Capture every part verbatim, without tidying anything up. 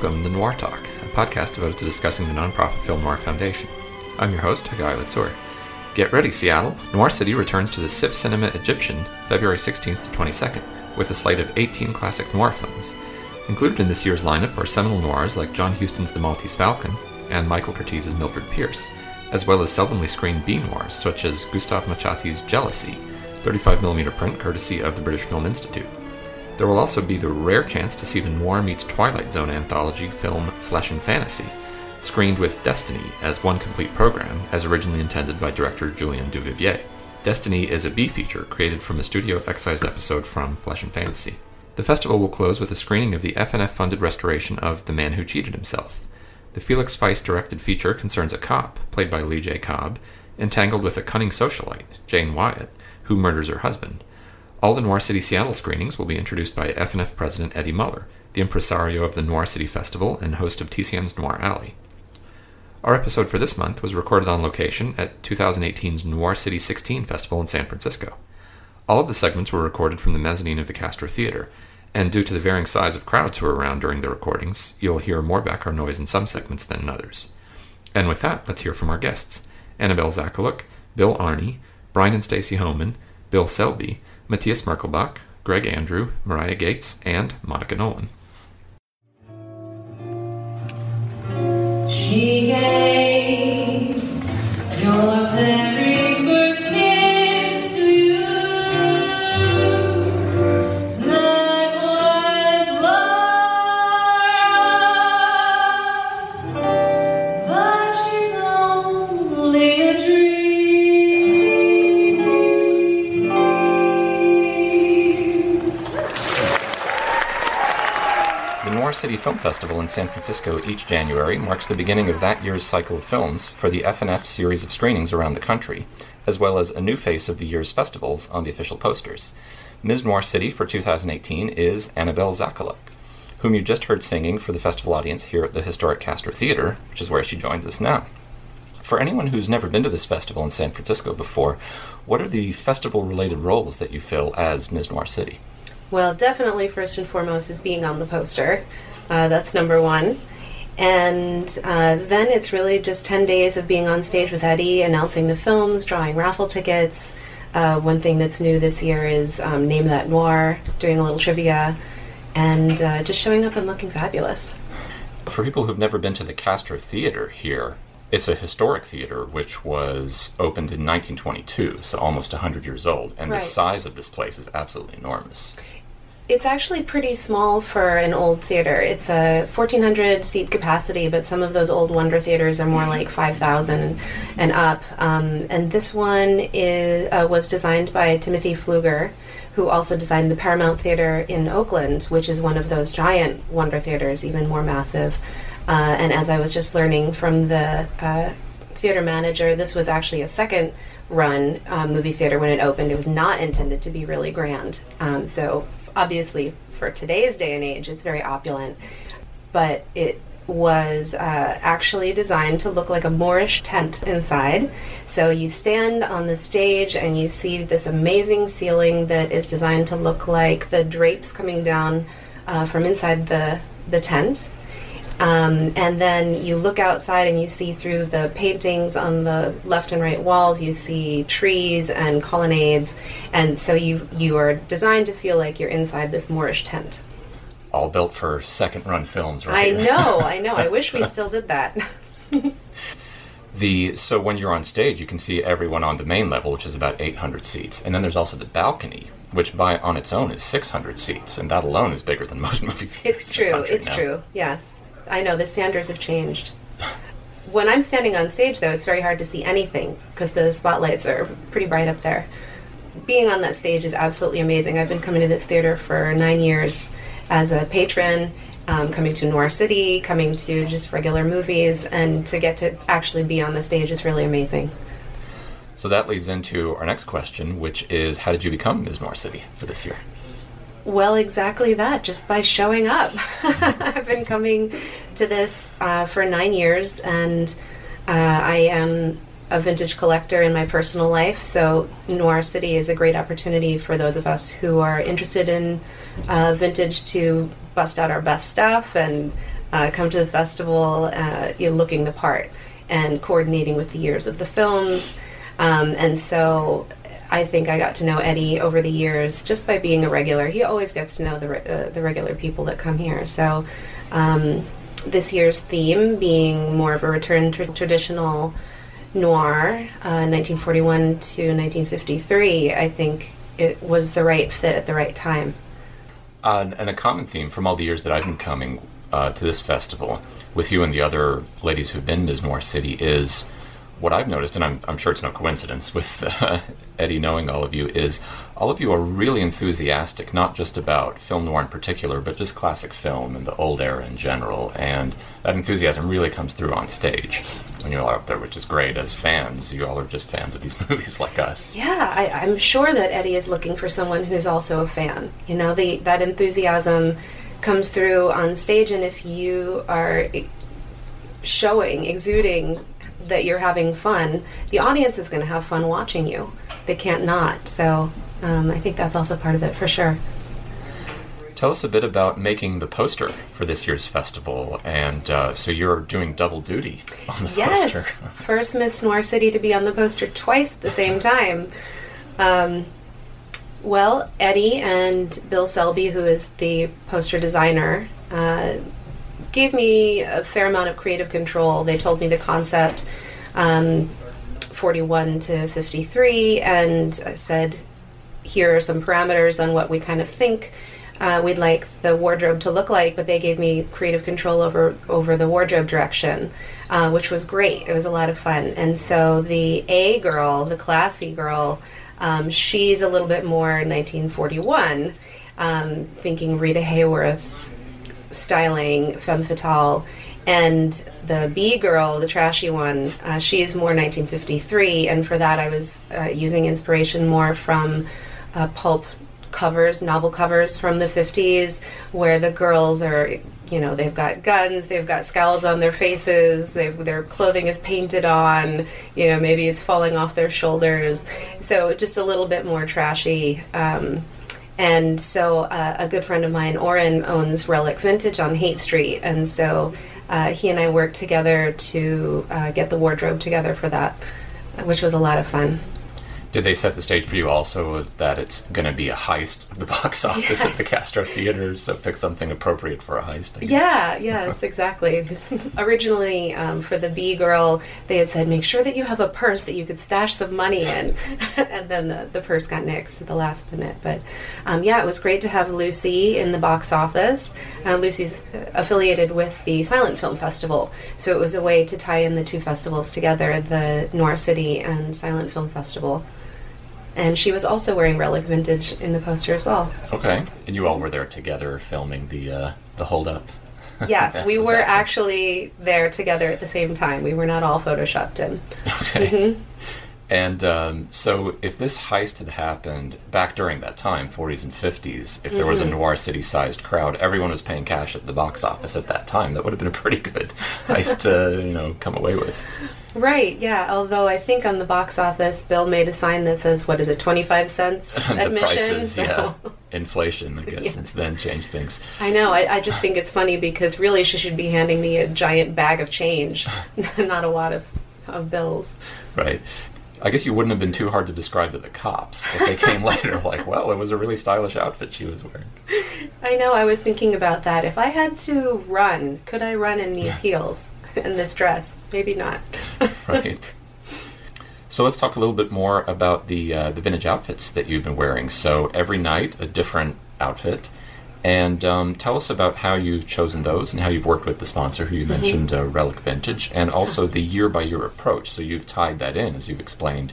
Welcome to Noir Talk, a podcast devoted to discussing the nonprofit Film Noir Foundation. I'm your host, Hagai Litzur. Get ready, Seattle. Noir City returns to the SIFF Cinema Egyptian February sixteenth to twenty-second with a slate of eighteen classic noir films. Included in this year's lineup are seminal noirs like John Huston's The Maltese Falcon and Michael Curtiz's Mildred Pierce, as well as seldomly screened B-noirs such as Gustav Machati's Jealousy, thirty-five millimeter print courtesy of the British Film Institute. There will also be the rare chance to see the noir meets Twilight Zone anthology film Flesh and Fantasy, screened with Destiny as one complete program, as originally intended by director Julien Duvivier. Destiny is a B-feature created from a studio-excised episode from Flesh and Fantasy. The festival will close with a screening of the F N F-funded restoration of The Man Who Cheated Himself. The Felix Feist-directed feature concerns a cop, played by Lee J. Cobb, entangled with a cunning socialite, Jane Wyatt, who murders her husband. All the Noir City Seattle screenings will be introduced by F N F President Eddie Muller, the impresario of the Noir City Festival and host of T C M's Noir Alley. Our episode for this month was recorded on location at twenty eighteen's Noir City sixteen Festival in San Francisco. All of the segments were recorded from the mezzanine of the Castro Theater, and due to the varying size of crowds who were around during the recordings, you'll hear more background noise in some segments than in others. And with that, let's hear from our guests, Annabelle Zakaluk, Bill Arney, Brian and Stacey Homan, Bill Selby, Matthias Merkelbach, Greg Andrew, Mariah Gates, and Monica Nolan. She gave all of their very first kiss to you. That was Laura, but she's only a dream. Noir City Film Festival in San Francisco each January marks the beginning of that year's cycle of films for the F N F series of screenings around the country, as well as a new face of the year's festivals on the official posters. Miz Noir City for two thousand eighteen is Annabelle Zakaluk, whom you just heard singing for the festival audience here at the historic Castro Theater, which is where she joins us now. For anyone who's never been to this festival in San Francisco before, what are the festival-related roles that you fill as Miz Noir City? Well, definitely first and foremost is being on the poster. Uh, that's number one. And uh, then it's really just ten days of being on stage with Eddie, announcing the films, drawing raffle tickets. Uh, one thing that's new this year is um, Name That Noir, doing a little trivia, and uh, just showing up and looking fabulous. For people who've never been to the Castro Theater here, it's a historic theater which was opened in nineteen twenty-two, so almost one hundred years old, and right. The size of this place is absolutely enormous. It's actually pretty small for an old theater. It's a fourteen hundred seat capacity, but some of those old Wonder Theaters are more like five thousand and up. Um, and this one is uh, was designed by Timothy Pfluger, who also designed the Paramount Theater in Oakland, which is one of those giant Wonder Theaters, even more massive. Uh, and as I was just learning from the uh, theater manager, this was actually a second run uh, movie theater when it opened. It was not intended to be really grand. Um, so obviously for today's day and age, it's very opulent. But it was uh, actually designed to look like a Moorish tent inside. So you stand on the stage and you see this amazing ceiling that is designed to look like the drapes coming down uh, from inside the, the tent. Um, and then you look outside and you see through the paintings on the left and right walls, you see trees and colonnades, and so you, you are designed to feel like you're inside this Moorish tent. All built for second-run films, right? I know, I know. I wish we still did that. The so when you're on stage, you can see everyone on the main level, which is about eight hundred seats, and then there's also the balcony, which by on its own is six hundred seats, and that alone is bigger than most movie theaters. It's true, it's now. True, yes. I know, the standards have changed. When I'm standing on stage, though, it's very hard to see anything because the spotlights are pretty bright up there. Being on that stage is absolutely amazing. I've been coming to this theater for nine years as a patron, um, coming to Noir City, coming to just regular movies, and to get to actually be on the stage is really amazing. So that leads into our next question, which is, how did you become Miz Noir City for this year? Well, exactly that, just by showing up. I've been coming to this uh, for nine years, and uh, I am a vintage collector in my personal life, so Noir City is a great opportunity for those of us who are interested in uh, vintage to bust out our best stuff and uh, come to the festival uh, you know, looking the part and coordinating with the years of the films. Um, and so I think I got to know Eddie over the years just by being a regular. He always gets to know the, re uh, the regular people that come here. So um, this year's theme being more of a return to traditional noir, uh, nineteen forty-one to nineteen fifty-three, I think it was the right fit at the right time. Uh, and a common theme from all the years that I've been coming uh, to this festival with you and the other ladies who've been to Noir City is what I've noticed, and I'm, I'm sure it's no coincidence with uh, Eddie knowing all of you, is all of you are really enthusiastic, not just about film noir in particular, but just classic film and the old era in general. And that enthusiasm really comes through on stage when you're all up there, which is great. As fans, you all are just fans of these movies like us. Yeah, I, I'm sure that Eddie is looking for someone who's also a fan. You know, the, that enthusiasm comes through on stage, and if you are showing, exuding that you're having fun, the audience is going to have fun watching you. They can't not. So um, I think that's also part of it, for sure. Tell us a bit about making the poster for this year's festival. And uh, so you're doing double duty on the yes. poster. Yes, first Miss Noir City to be on the poster twice at the same time. Um, well, Eddie and Bill Selby, who is the poster designer, uh, gave me a fair amount of creative control. They told me the concept, um, forty-one to fifty-three, and I said, here are some parameters on what we kind of think uh, we'd like the wardrobe to look like, but they gave me creative control over, over the wardrobe direction, uh, which was great. It was a lot of fun. And so the A girl, the classy girl, um, she's a little bit more nineteen forty-one, um, thinking Rita Hayworth, styling, femme fatale, and the B girl, the trashy one, uh, she is more nineteen fifty-three, and for that I was uh, using inspiration more from uh, pulp covers, novel covers from the fifties, where the girls are, you know, they've got guns, they've got scowls on their faces, they've, their clothing is painted on, you know, maybe it's falling off their shoulders, so just a little bit more trashy. Um, And so uh, a good friend of mine, Oren, owns Relic Vintage on Haight Street. And so uh, he and I worked together to uh, get the wardrobe together for that, which was a lot of fun. Did they set the stage for you also that it's going to be a heist of the box office yes. at the Castro Theater, so pick something appropriate for a heist, I guess. Yeah, yes, exactly. Originally, um, for the B-girl, they had said, make sure that you have a purse that you could stash some money in. And then the, the purse got nixed at the last minute. But, um, yeah, it was great to have Lucy in the box office. Uh, Lucy's affiliated with the Silent Film Festival, so it was a way to tie in the two festivals together, the Noir City and Silent Film Festival. And she was also wearing Relic Vintage in the poster as well. Okay. And you all were there together filming the uh, the holdup. Yes, we were after. actually there together at the same time. We were not all photoshopped in. Okay. Mm-hmm. And um, so if this heist had happened back during that time, forties and fifties, if there mm-hmm. was a Noir City-sized crowd, everyone was paying cash at the box office at that time, that would have been a pretty good heist to you know, come away with. Right, yeah, although I think on the box office, Bill made a sign that says, what is it, twenty-five cents admission? The prices, so. Yeah. Inflation, I guess, yes. since then changed things. I know, I, I just think it's funny because really she should be handing me a giant bag of change, not a wad of, of bills. Right. I guess you wouldn't have been too hard to describe to the cops if they came later, like, well, it was a really stylish outfit she was wearing. I know, I was thinking about that. If I had to run, could I run in these yeah. heels? In this dress, maybe not. Right. So let's talk a little bit more about the uh, the vintage outfits that you've been wearing. So every night, a different outfit, and um, tell us about how you've chosen those and how you've worked with the sponsor who you mm-hmm. mentioned, uh, Relic Vintage, and also the year by year approach. So you've tied that in, as you've explained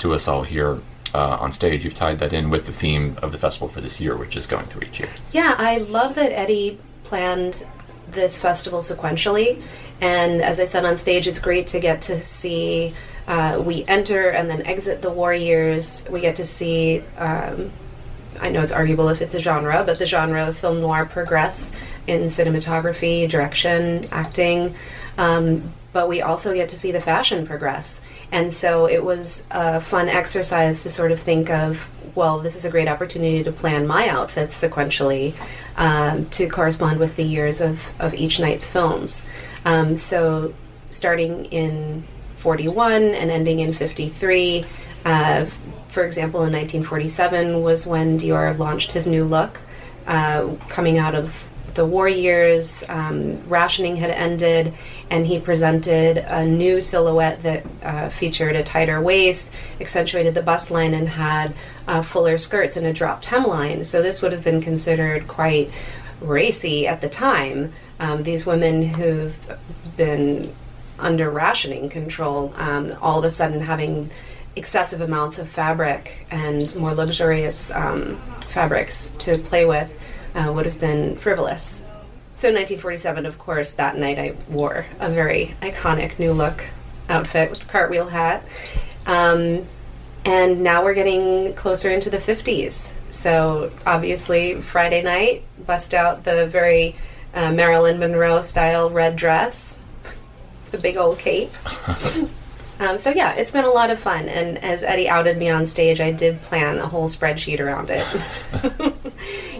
to us all here. Uh, on stage, you've tied that in with the theme of the festival for this year, which is going through each year. Yeah, I love that Eddie planned this festival sequentially, and as I said on stage, it's great to get to see uh, we enter and then exit the war years. We get to see um, I know it's arguable if it's a genre, but the genre of film noir progress in cinematography, direction, acting, um, but we also get to see the fashion progress. And so it was a fun exercise to sort of think of well, this is a great opportunity to plan my outfits sequentially um, to correspond with the years of, of each night's films. Um, so starting in forty-one and ending in fifty-three, uh, for example, in nineteen forty-seven was when Dior launched his new look, uh, coming out of the war years. Um, rationing had ended, and he presented a new silhouette that uh, featured a tighter waist, accentuated the bust line, and had uh, fuller skirts and a dropped hemline. So this would have been considered quite racy at the time. Um, these women who've been under rationing control, um, all of a sudden having excessive amounts of fabric and more luxurious um, fabrics to play with, Uh, would have been frivolous. So nineteen forty-seven, of course, that night I wore a very iconic new look outfit with the cartwheel hat. Um, and now we're getting closer into the fifties. So obviously Friday night, bust out the very uh, Marilyn Monroe style red dress, the big old cape. Um, so yeah, it's been a lot of fun, and as Eddie outed me on stage, I did plan a whole spreadsheet around it.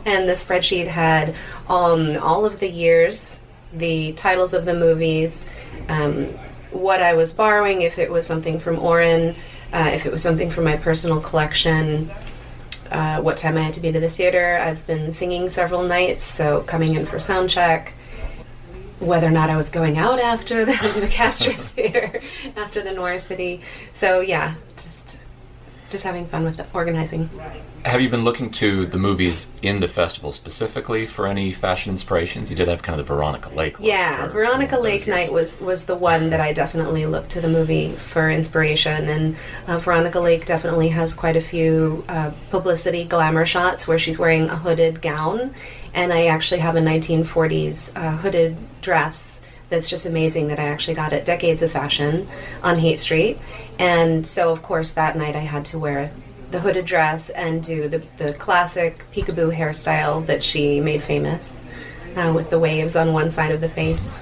And the spreadsheet had um, all of the years, the titles of the movies, um, what I was borrowing, if it was something from Oren, uh, if it was something from my personal collection, uh, what time I had to be to the theater. I've been singing several nights, so coming in for sound check. Whether or not I was going out after the, the Castro Theater, after the Noir City. So yeah, just just having fun with the organizing. Have you been looking to the movies in the festival specifically for any fashion inspirations? You did have kind of the Veronica Lake look. Yeah, Veronica Lake night was, was the one that I definitely looked to the movie for inspiration, and uh, Veronica Lake definitely has quite a few uh, publicity glamour shots where she's wearing a hooded gown, and I actually have a nineteen forties uh, hooded dress that's just amazing that I actually got at Decades of Fashion on Haight Street. And so, of course, that night I had to wear the hooded dress and do the, the classic peekaboo hairstyle that she made famous, uh, with the waves on one side of the face.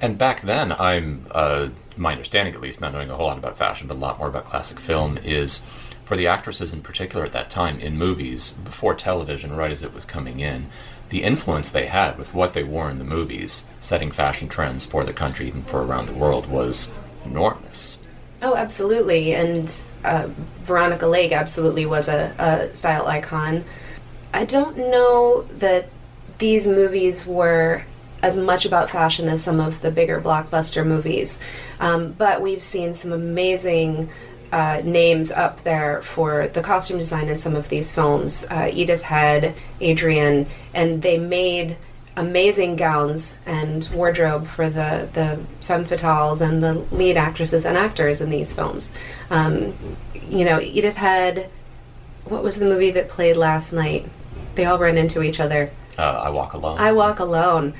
And back then, I'm uh, my understanding, at least, not knowing a whole lot about fashion, but a lot more about classic film, is for the actresses in particular at that time in movies, before television, right as it was coming in, the influence they had with what they wore in the movies, setting fashion trends for the country, even for around the world, was enormous. Oh, absolutely. And uh, Veronica Lake absolutely was a, a style icon. I don't know that these movies were as much about fashion as some of the bigger blockbuster movies, um, but we've seen some amazing Uh, names up there for the costume design in some of these films. Uh, Edith Head, Adrian, and they made amazing gowns and wardrobe for the, the femme fatales and the lead actresses and actors in these films. Um, you know, Edith Head, what was the movie that played last night? They all ran into each other. Uh, I Walk Alone. I Walk Alone.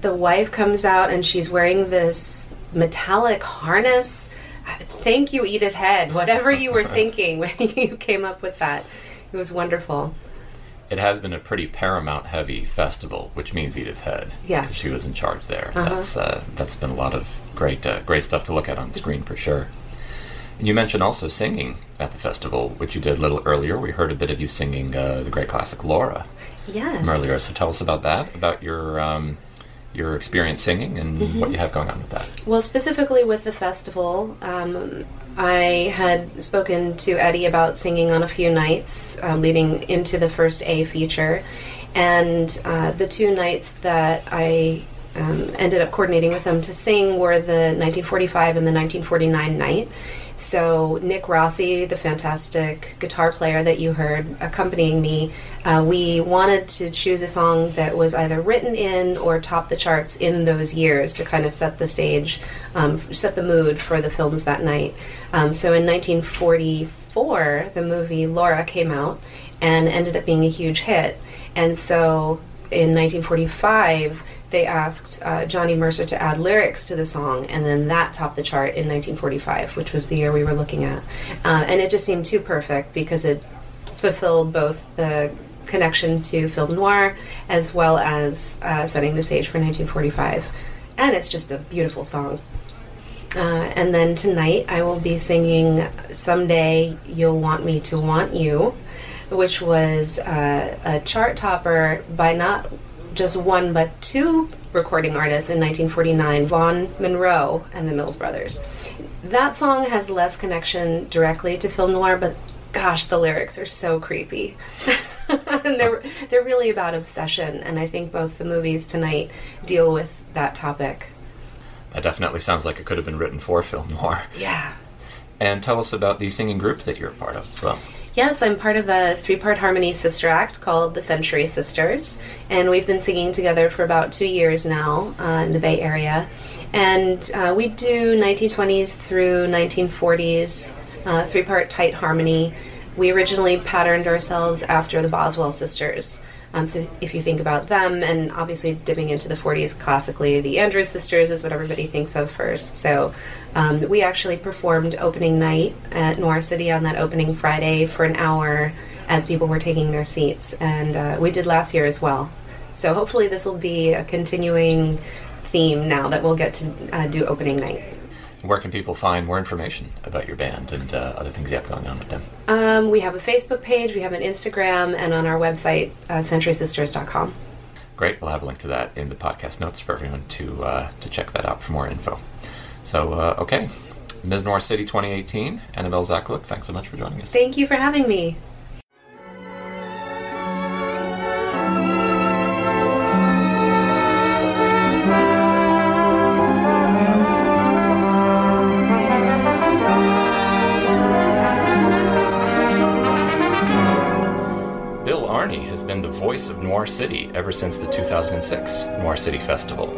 The wife comes out and she's wearing this metallic harness. Thank you, Edith Head. Whatever you were thinking when you came up with that, it was wonderful. It has been a pretty Paramount-heavy festival, which means Edith Head. Yes, she was in charge there. Uh-huh. That's uh, that's been a lot of great uh, great stuff to look at on the screen for sure. And you mentioned also singing at the festival, which you did a little earlier. We heard a bit of you singing uh, the great classic Laura. Yes. From earlier. So tell us about that. About your. Um, your experience singing and mm-hmm. what you have going on with that. Well, specifically with the festival, um, I had spoken to Eddie about singing on a few nights uh, leading into the first A feature, and uh, the two nights that I um, ended up coordinating with them to sing were the nineteen forty-five and the nineteen forty-nine night. So Nick Rossi, the fantastic guitar player that you heard accompanying me, uh, we wanted to choose a song that was either written in or topped the charts in those years to kind of set the stage, um, set the mood for the films that night. Um, so in nineteen forty-four, the movie Laura came out and ended up being a huge hit. And so in nineteen forty-five, they asked uh, Johnny Mercer to add lyrics to the song, and then that topped the chart in nineteen forty-five, which was the year we were looking at. Uh, and it just seemed too perfect because it fulfilled both the connection to film noir as well as uh, setting the stage for nineteen forty-five. And it's just a beautiful song. Uh, and then tonight I will be singing Someday You'll Want Me to Want You, which was uh, a chart topper by not just one but two recording artists in nineteen forty-nine, Vaughn Monroe and the Mills Brothers. That song has less connection directly to film noir, but gosh, the lyrics are so creepy. And they're they're really about obsession, and I think both the movies tonight deal with that topic. That definitely sounds like it could have been written for film noir. Yeah. And tell us about the singing group that you're a part of as well. Yes, I'm part of a three-part harmony sister act called the Century Sisters, and we've been singing together for about two years now uh, in the Bay Area. And uh, we do nineteen twenties through nineteen forties, uh, three-part tight harmony. We originally patterned ourselves after the Boswell sisters. Um, so if you think about them, and obviously dipping into the forties classically, the Andrews sisters is what everybody thinks of first. So um, we actually performed opening night at Noir City on that opening Friday for an hour as people were taking their seats. And uh, we did last year as well. So hopefully this will be a continuing theme now that we'll get to uh, do opening night. Where can people find more information about your band and uh, other things you have going on with them? Um, we have a Facebook page, we have an Instagram, and on our website, uh, century sisters dot com. Great. We'll have a link to that in the podcast notes for everyone to uh, to check that out for more info. So, uh, okay. Miz Noir City twenty eighteen, Annabelle Zakaluk, thanks so much for joining us. Thank you for having me. Has been the voice of Noir City ever since the two thousand six Noir City Festival.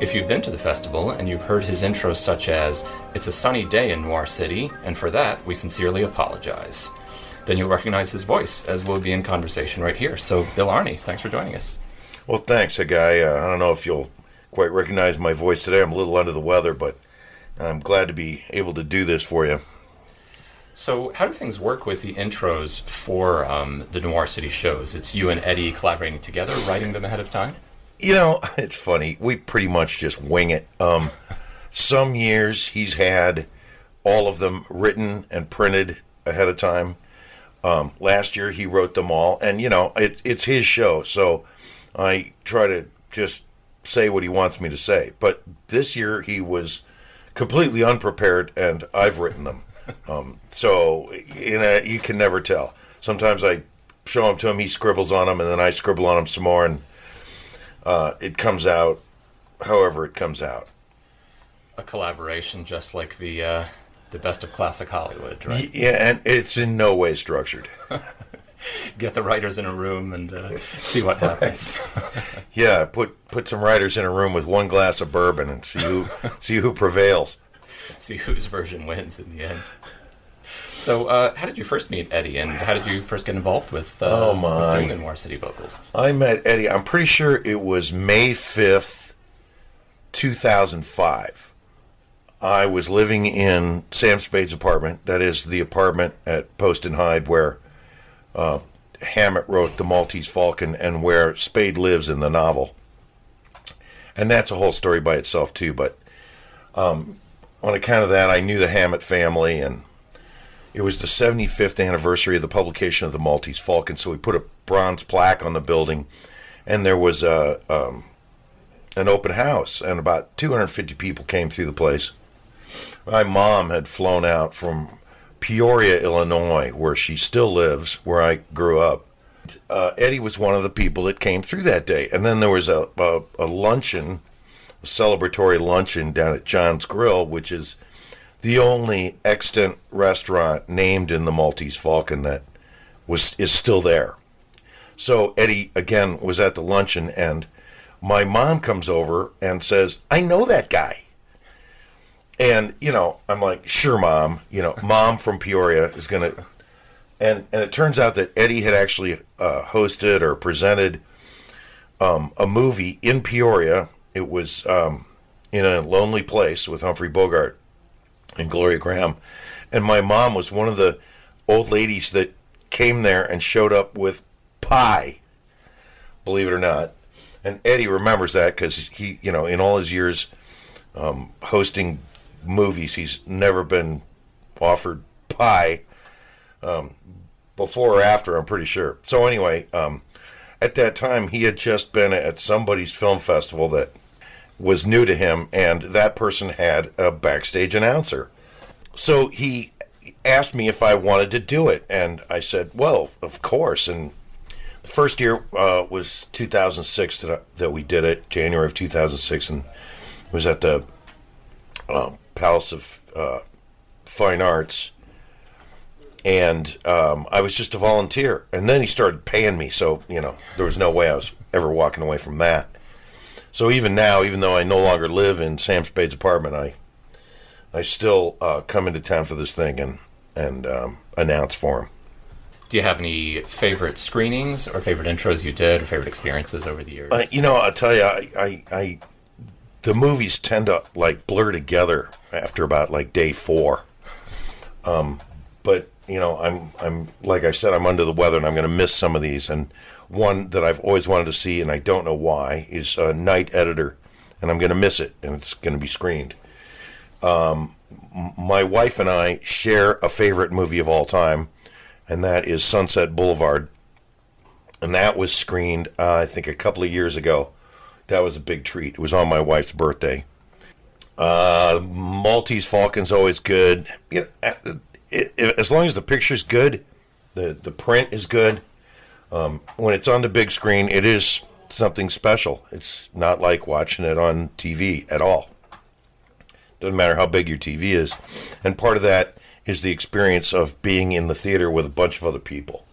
If you've been to the festival and you've heard his intros such as, "It's a sunny day in Noir City, and for that we sincerely apologize," then you'll recognize his voice, as we'll be in conversation right here. So, Bill Arney, thanks for joining us. Well, thanks, Hagai. Uh, I don't know if you'll quite recognize my voice today. I'm a little under the weather, but I'm glad to be able to do this for you. So how do things work with the intros for um, the Noir City shows? It's you and Eddie collaborating together, writing them ahead of time? You know, it's funny. We pretty much just wing it. Um, some years he's had all of them written and printed ahead of time. Um, last year he wrote them all. And, you know, it, it's his show, so I try to just say what he wants me to say. But this year he was completely unprepared, and I've written them. Um, so, you know, you can never tell. Sometimes I show them to him, he scribbles on them, and then I scribble on them some more, and uh, it comes out however it comes out. A collaboration just like the uh, the best of classic Hollywood, right? Yeah, and it's in no way structured. Get the writers in a room and uh, see what happens. Yeah, put put some writers in a room with one glass of bourbon and see who see who prevails. See whose version wins in the end. So, uh, how did you first meet Eddie, and how did you first get involved with, uh, oh my. with doing the Noir City vocals? I met Eddie, I'm pretty sure it was May fifth, two thousand five. I was living in Sam Spade's apartment, that is the apartment at Post and Hyde where uh, Hammett wrote The Maltese Falcon and where Spade lives in the novel. And that's a whole story by itself, too, but... Um, on account of that, I knew the Hammett family, and it was the seventy-fifth anniversary of the publication of the Maltese Falcon, so we put a bronze plaque on the building, and there was a, um, an open house, and about two hundred fifty people came through the place. My mom had flown out from Peoria, Illinois, where she still lives, where I grew up. Uh, Eddie was one of the people that came through that day, and then there was a, a, a luncheon celebratory luncheon down at John's Grill, which is the only extant restaurant named in the Maltese Falcon that was is still there. So Eddie, again, was at the luncheon, and my mom comes over and says, "I know that guy." And, you know, I'm like, "Sure, Mom." You know, Mom from Peoria is going to... And and it turns out that Eddie had actually uh, hosted or presented um, a movie in Peoria. It was um, in a lonely place with Humphrey Bogart and Gloria Graham. And my mom was one of the old ladies that came there and showed up with pie, believe it or not. And Eddie remembers that because he, you know, in all his years um, hosting movies, he's never been offered pie. Um, before or after, I'm pretty sure. So anyway, um, at that time, he had just been at somebody's film festival that was new to him, and that person had a backstage announcer. So he asked me if I wanted to do it, and I said, well, of course. And the first year uh, was two thousand six that, I, that we did it, January of two thousand six, and it was at the uh, Palace of uh, Fine Arts, and um, I was just a volunteer. And then he started paying me, so, you know, there was no way I was ever walking away from that. So even now, even though I no longer live in Sam Spade's apartment, I I still uh, come into town for this thing and, and um, announce for him. Do you have any favorite screenings or favorite intros you did or favorite experiences over the years? Uh, you know, I'll tell you, I, I, I, the movies tend to, like, blur together after about, like, day four. Um, but, you know, I'm, I'm like I said, I'm under the weather and I'm going to miss some of these. And one that I've always wanted to see, and I don't know why, is uh, Night Editor, and I'm going to miss it, and it's going to be screened. Um, my wife and I share a favorite movie of all time, and that is Sunset Boulevard. And that was screened, uh, I think, a couple of years ago. That was a big treat. It was on my wife's birthday. Uh, Maltese Falcon's always good. You know, it, it, as long as the picture's good, the, the print is good. Um, when it's on the big screen, it is something special. It's not like watching it on T V at all. Doesn't matter how big your T V is. And part of that is the experience of being in the theater with a bunch of other people.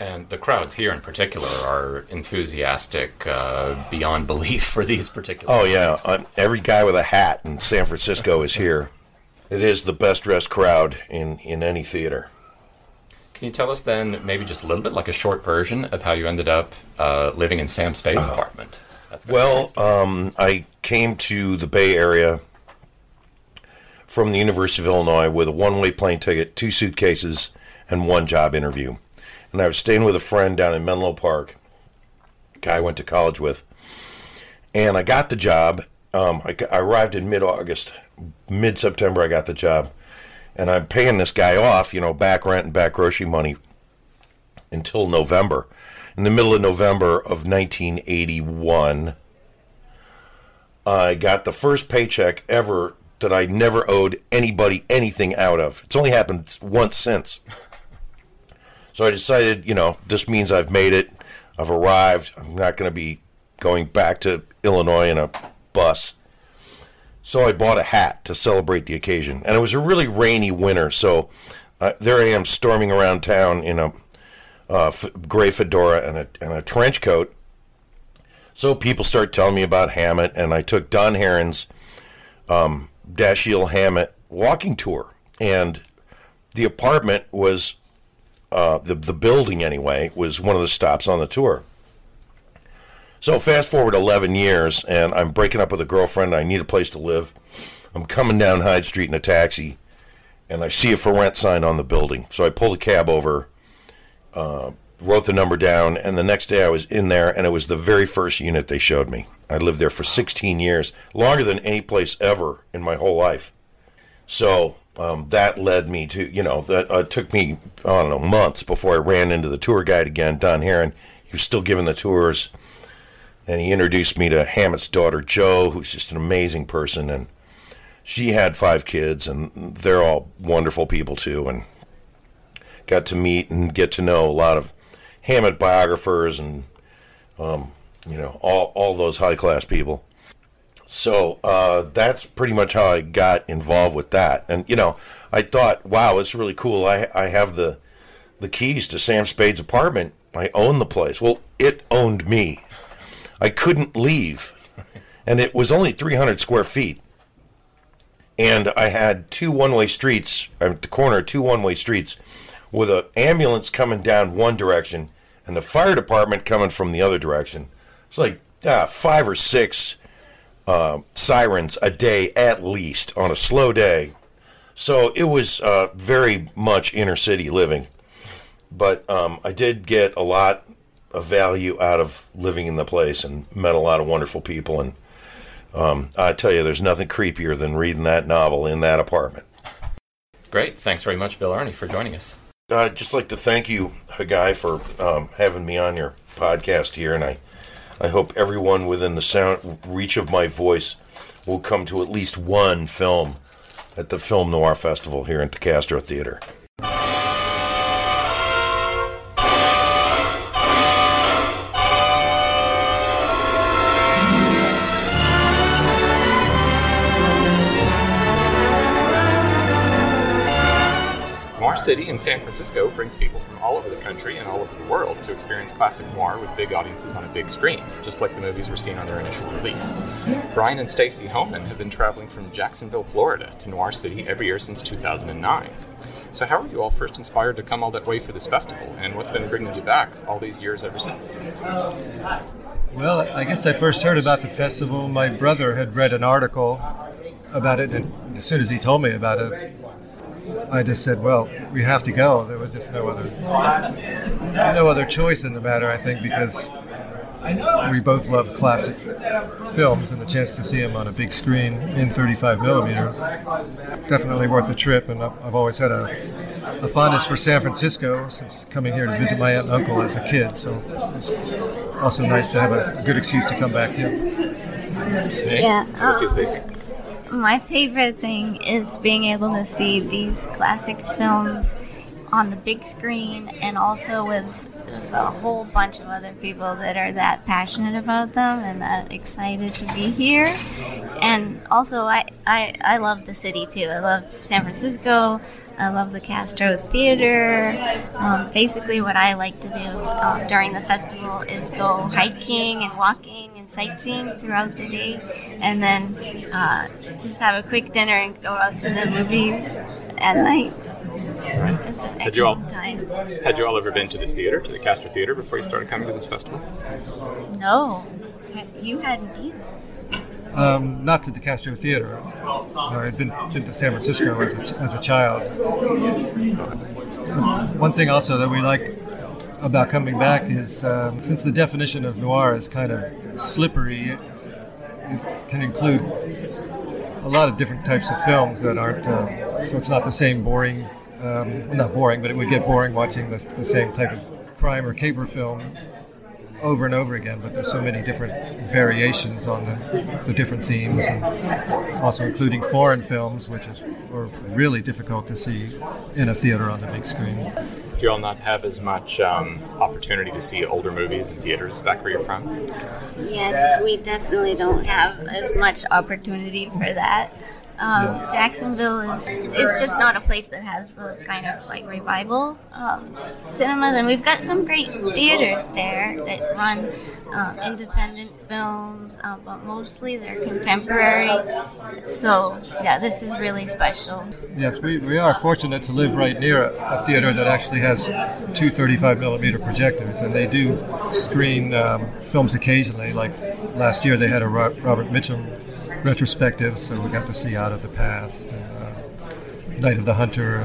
And the crowds here in particular are enthusiastic uh, beyond belief for these particular Oh, yeah. Um, every guy with a hat in San Francisco is here. It is the best-dressed crowd in, in any theater. Can you tell us then, maybe just a little bit, like a short version of how you ended up uh, living in Sam Spade's uh, apartment? That's well, um, I came to the Bay Area from the University of Illinois with a one-way plane ticket, two suitcases, and one job interview. And I was staying with a friend down in Menlo Park, a guy I went to college with. And I got the job. Um, I, I arrived in mid-August. Mid-September, I got the job. And I'm paying this guy off, you know, back rent and back grocery money until November. In the middle of November of nineteen eighty-one, I got the first paycheck ever that I never owed anybody anything out of. It's only happened once since. So I decided, you know, this means I've made it. I've arrived. I'm not going to be going back to Illinois in a bus. So I bought a hat to celebrate the occasion. And it was a really rainy winter. So uh, there I am storming around town in a uh, f- gray fedora and a, and a trench coat. So people start telling me about Hammett. And I took Don Herron's Um, Dashiell Hammett walking tour, and the apartment was uh, the the building anyway was one of the stops on the tour. So fast forward eleven years, and I'm breaking up with a girlfriend. I need a place to live. I'm coming down Hyde Street in a taxi, and I see a for rent sign on the building. So I pulled a cab over, uh, wrote the number down, and the next day I was in there, and it was the very first unit they showed me. I lived there for sixteen years, longer than any place ever in my whole life. So um, that led me to, you know, that uh, took me, I don't know, months before I ran into the tour guide again, Don Herron. He was still giving the tours, and he introduced me to Hammett's daughter, Jo, who's just an amazing person, and she had five kids, and they're all wonderful people, too, and got to meet and get to know a lot of Hammett biographers and, um, you know, all, all those high-class people. So uh, that's pretty much how I got involved with that. And, you know, I thought, wow, it's really cool. I I have the the keys to Sam Spade's apartment. I own the place. Well, it owned me. I couldn't leave. And it was only three hundred square feet. And I had two one-way streets, at the corner, two one-way streets, with an ambulance coming down one direction and the fire department coming from the other direction. It's like uh, five or six uh, sirens a day at least on a slow day. So it was uh, very much inner city living. But um, I did get a lot of value out of living in the place and met a lot of wonderful people. And um, I tell you, there's nothing creepier than reading that novel in that apartment. Great. Thanks very much, Bill Arney, for joining us. I'd just like to thank you, Hagai, for um, having me on your podcast here, and I, I hope everyone within the sound reach of my voice will come to at least one film at the Film Noir Festival here at the Castro Theater. City in San Francisco brings people from all over the country and all over the world to experience classic noir with big audiences on a big screen, just like the movies were seen on their initial release. Brian and Stacey Homan have been traveling from Jacksonville, Florida to Noir City every year since two thousand nine. So how were you all first inspired to come all that way for this festival, and what's been bringing you back all these years ever since? Well, I guess I first heard about the festival. My brother had read an article about it, and as soon as he told me about it, I just said, well, we have to go. There was just no other no other choice in the matter, I think, because we both love classic films, and the chance to see them on a big screen in thirty-five millimeter, definitely worth a trip. And I've always had a, a fondness for San Francisco since coming here to visit my aunt and uncle as a kid, so it's also nice to have a good excuse to come back here. Yeah. What's your Stacey? My favorite thing is being able to see these classic films on the big screen, and also with just a whole bunch of other people that are that passionate about them and that excited to be here. And also, I, I, I love the city, too. I love San Francisco. I love the Castro Theater. Um, basically, what I like to do um, during the festival is go hiking and walking and sightseeing throughout the day, and then uh, just have a quick dinner and go out to the movies at night. Right. It's an had you all time. Had you all ever been to this theater, to the Castro Theater, before you started coming to this festival? No, you hadn't either. Um, not to the Castro Theater. No, I'd been, been to San Francisco as a, as a child. One thing also that we like about coming back is um, since the definition of noir is kind of slippery, it, it can include a lot of different types of films that aren't, uh, so it's not the same boring, um, not boring, but it would get boring watching the, the same type of crime or caper film over and over again, but there's so many different variations on the, the different themes, and also including foreign films, which is are really difficult to see in a theater on the big screen. Do you all not have as much um, opportunity to see older movies in theaters back where you're from? Yes, we definitely don't have as much opportunity for that. Um, Jacksonville is it's just not a place that has the kind of like revival um, cinemas, and we've got some great theaters there that run uh, independent films, uh, but mostly they're contemporary. So yeah, this is really special. Yes, we, we are fortunate to live right near a, a theater that actually has two thirty-five millimeter projectors, and they do screen um, films occasionally. Like last year, they had a Robert Mitchum retrospective, so we got to see Out of the Past, uh, Night of the Hunter,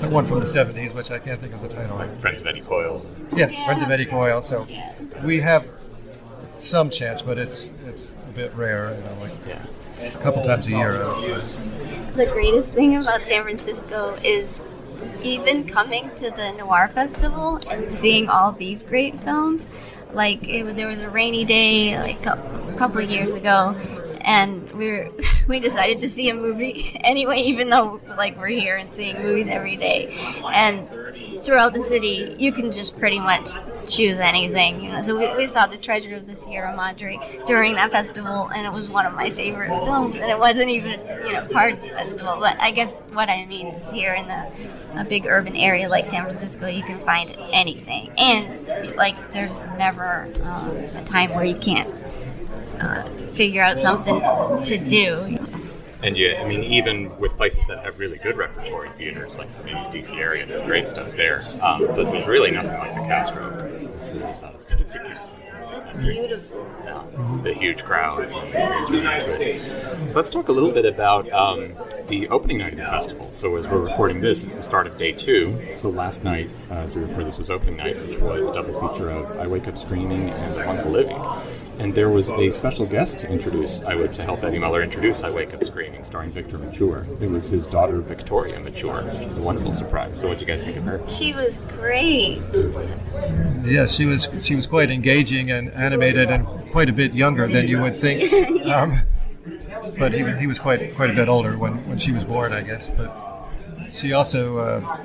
that one from the seventies, which I can't think of the title. Like Friends of Eddie Coyle. Yes, yeah. Friends of Eddie Coyle. So yeah. We have some chance, but it's it's a bit rare, you know, like yeah. a couple times a year. The greatest thing about San Francisco is even coming to the Noir Festival and seeing all these great films. Like, it, there was a rainy day, like, a couple of years ago, and we were, we decided to see a movie anyway, even though, like, we're here and seeing movies every day. And throughout the city, you can just pretty much choose anything, you know. So we, we saw The Treasure of the Sierra Madre during that festival, and it was one of my favorite films, and it wasn't even, you know, part of the festival. But I guess what I mean is here in a, a big urban area like San Francisco, you can find anything. And, like, there's never um, a time where you can't uh, figure out something to do. And yeah, I mean, even with places that have really good repertory theaters, like in the D C area, there's great stuff there. Um, but there's really nothing like the Castro. This is about as good as it gets. It's beautiful. Yeah, the huge crowds. And it's really into it. So let's talk a little bit about um, the opening night of the festival. So as we're recording this, it's the start of day two. So last night, uh, as we recorded this, was opening night, which was a double feature of I Wake Up Screaming and Uncle Living. and there was a special guest to introduce, I would, to help Eddie Muller introduce I Wake Up Screaming, starring Victor Mature. It was his daughter, Victoria Mature, which was a wonderful surprise. So what did you guys think of her? She was great. Yeah, she was, she was quite engaging and animated and quite a bit younger than you would think. yeah. um, but he, he was quite quite a bit older when, when she was born, I guess. But she also uh,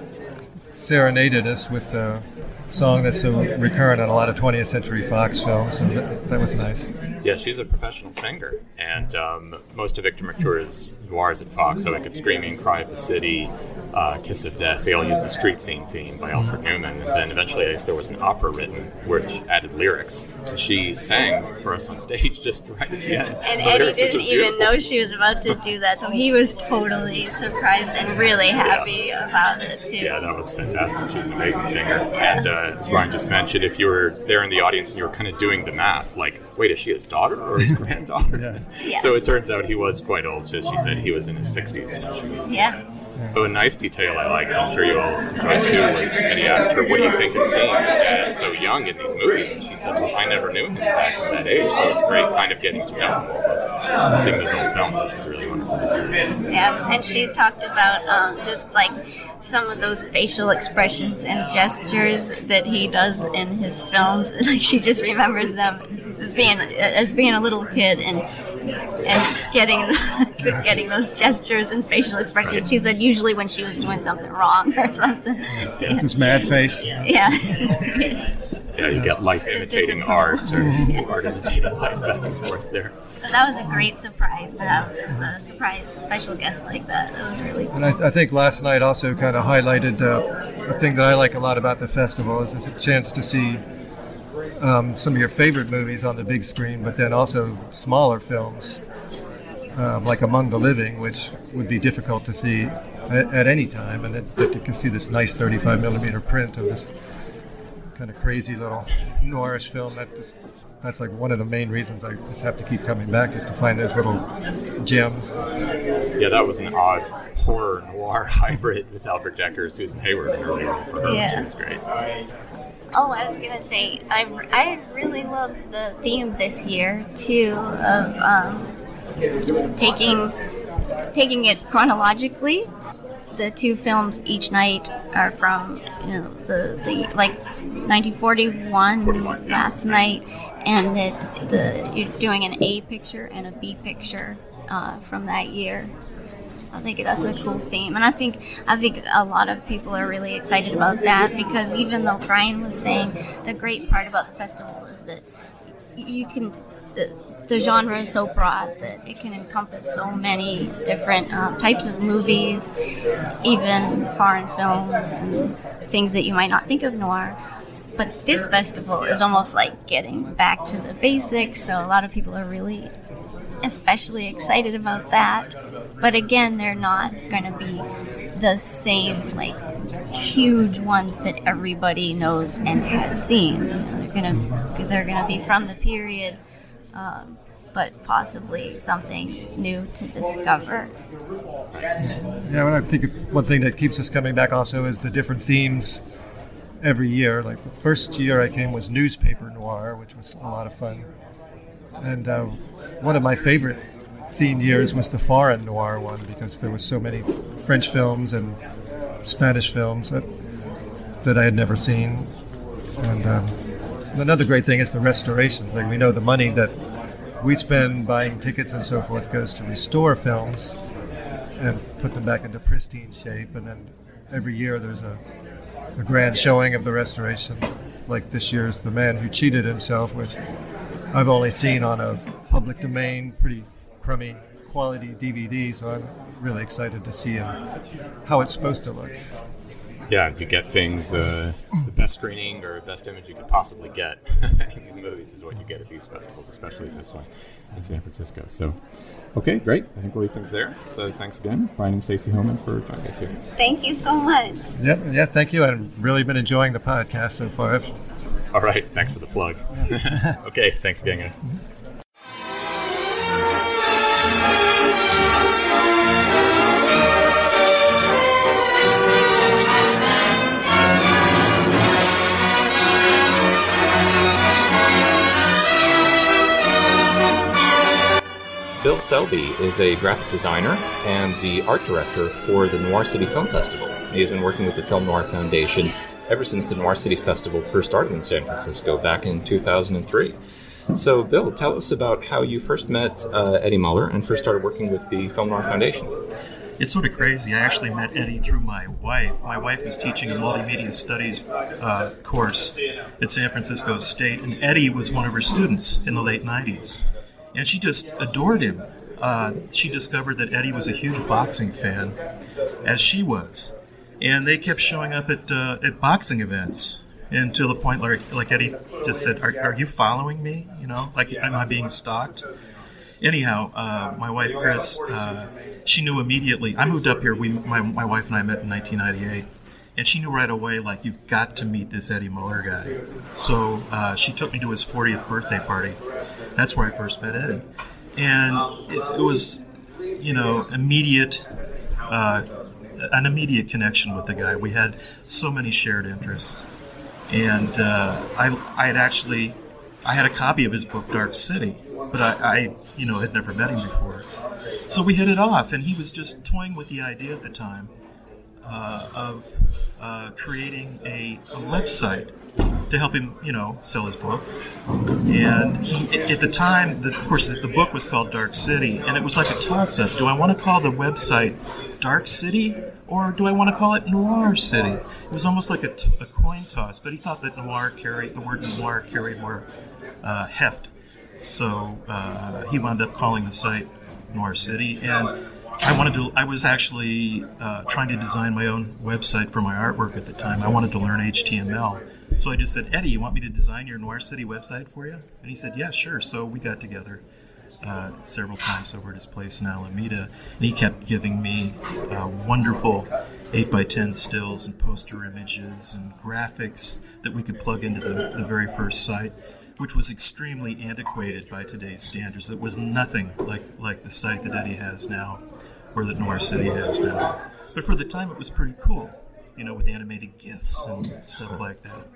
serenaded us with a song that's so recurrent on a lot of twentieth Century Fox films, and that, that was nice. Yeah, she's a professional singer, and um, most of Victor Mature's noirs at Fox, I Wake Up Screaming, Cry of the City, uh, Kiss of Death, they all used the street scene theme by Alfred Newman, and then eventually there was an opera written which added lyrics. She sang for us on stage just right at the end. And the Eddie lyrics, didn't even beautiful. know she was about to do that, so he was totally surprised and really happy yeah. about it, too. Yeah, that was fantastic. She's an amazing singer. Yeah. And uh, as Brian just mentioned, if you were there in the audience and you were kind of doing the math, like, wait, is she his daughter or his granddaughter? yeah. Yeah. So it turns out he was quite old, as she said. He was in his sixties when she was yeah. born. So a nice detail I liked, I'm sure you all enjoyed too, was Eddie asked her, what do you think of seeing your dad so young in these movies? And she said, well, I never knew him back at that age, so it's great kind of getting to know him almost, and seeing those old films, which is really wonderful to hear. Yeah, and she talked about um, just like some of those facial expressions and gestures that he does in his films. Like she just remembers them being as being a little kid and and getting the, getting those gestures and facial expressions. Right. She said usually when she was doing something wrong or something. Yeah. Yeah. This mad face. Yeah. yeah. Yeah, you got life imitating art or art imitating life back and forth there. But that was a great surprise to have a surprise special guest like that. That was really cool. And I, th- I think last night also kind of highlighted uh, a thing that I like a lot about the festival is it's a chance to see um, some of your favorite movies on the big screen, but then also smaller films um, like Among the Living, which would be difficult to see at, at any time, and that, that you can see this nice thirty-five millimeter print of this kind of crazy little noirish film. That just, that's like one of the main reasons I just have to keep coming back, just to find those little gems. Yeah, that was an odd horror noir hybrid with Albert Decker, Susan Hayward, and early on for her. Yeah. She was great. Oh, I was going to say, I, I really love the theme this year, too, of um, taking taking it chronologically. The two films each night are from, you know, the, the like nineteen forty-one forty-one, last yeah. night, and that the you're doing an A picture and a B picture uh, from that year. I think that's a cool theme, and I think I think a lot of people are really excited about that, because even though Brian was saying the great part about the festival is that you can. The, The genre is so broad that it can encompass so many different um, types of movies, even foreign films and things that you might not think of noir. But this festival is almost like getting back to the basics, so a lot of people are really especially excited about that. But again, they're not going to be the same, like, huge ones that everybody knows and has seen. They're going to they're going to be from the period. Um, but possibly something new to discover. Yeah, well, I think one thing that keeps us coming back also is the different themes every year. Like the first year I came was newspaper noir, which was a lot of fun. And uh, one of my favorite theme years was the foreign noir one, because there were so many French films and Spanish films that, that I had never seen. And... Um, Another great thing is the restorations. Like, we know the money that we spend buying tickets and so forth goes to restore films and put them back into pristine shape. And then every year there's a, a grand showing of the restoration. Like this year's The Man Who Cheated Himself, which I've only seen on a public domain, pretty crummy quality D V D. So I'm really excited to see how it's supposed to look. Yeah, you get things, uh, the best screening or best image you could possibly get in these movies is what you get at these festivals, especially this one in San Francisco. So, okay, great. I think we'll leave things there. So thanks again, Brian and Stacey Homan, for joining us here. Thank you so much. Yeah, yeah, thank you. I've really been enjoying the podcast so far. All right, thanks for the plug. Okay, thanks again, guys. Bill Selby is a graphic designer and the art director for the Noir City Film Festival. He's been working with the Film Noir Foundation ever since the Noir City Festival first started in San Francisco back in two thousand three. So, Bill, tell us about how you first met uh, Eddie Muller and first started working with the Film Noir Foundation. It's sort of crazy. I actually met Eddie through my wife. My wife was teaching a multimedia studies uh, course at San Francisco State, and Eddie was one of her students in the late nineties. And she just adored him. Uh, she discovered that Eddie was a huge boxing fan, as she was. And they kept showing up at uh, at boxing events, and to the point like, like Eddie just said, are, are you following me? You know, like, am I being stalked? Anyhow, uh, my wife, Chris, uh, she knew immediately. I moved up here. We, my, my wife and I met in nineteen ninety-eight. And she knew right away, like, you've got to meet this Eddie Muller guy. So uh, she took me to his fortieth birthday party. That's where I first met Eddie. And it, it was, you know, immediate, uh, an immediate connection with the guy. We had so many shared interests. And uh, I, I had actually, I had a copy of his book, Dark City. But I, I, you know, had never met him before. So we hit it off, and he was just toying with the idea at the time uh, of uh, creating a, a website to help him, you know, sell his book. And he, at the time, the, of course, the book was called Dark City, and it was like a toss-up. Do I want to call the website Dark City, or do I want to call it Noir City? It was almost like a, t- a coin toss, but he thought that noir carried, the word noir carried more uh, heft. So uh, he wound up calling the site Noir City, and I wanted to. I was actually uh, trying to design my own website for my artwork at the time. I wanted to learn H T M L, so I just said, "Eddie, you want me to design your Noir City website for you?" And he said, "Yeah, sure." So we got together uh, several times over at his place in Alameda, and he kept giving me uh, wonderful eight by ten stills and poster images and graphics that we could plug into the, the very first site, which was extremely antiquated by today's standards. It was nothing like, like the site that Eddie has now or that Noir City has now. But for the time, it was pretty cool, you know, with animated GIFs and stuff like that.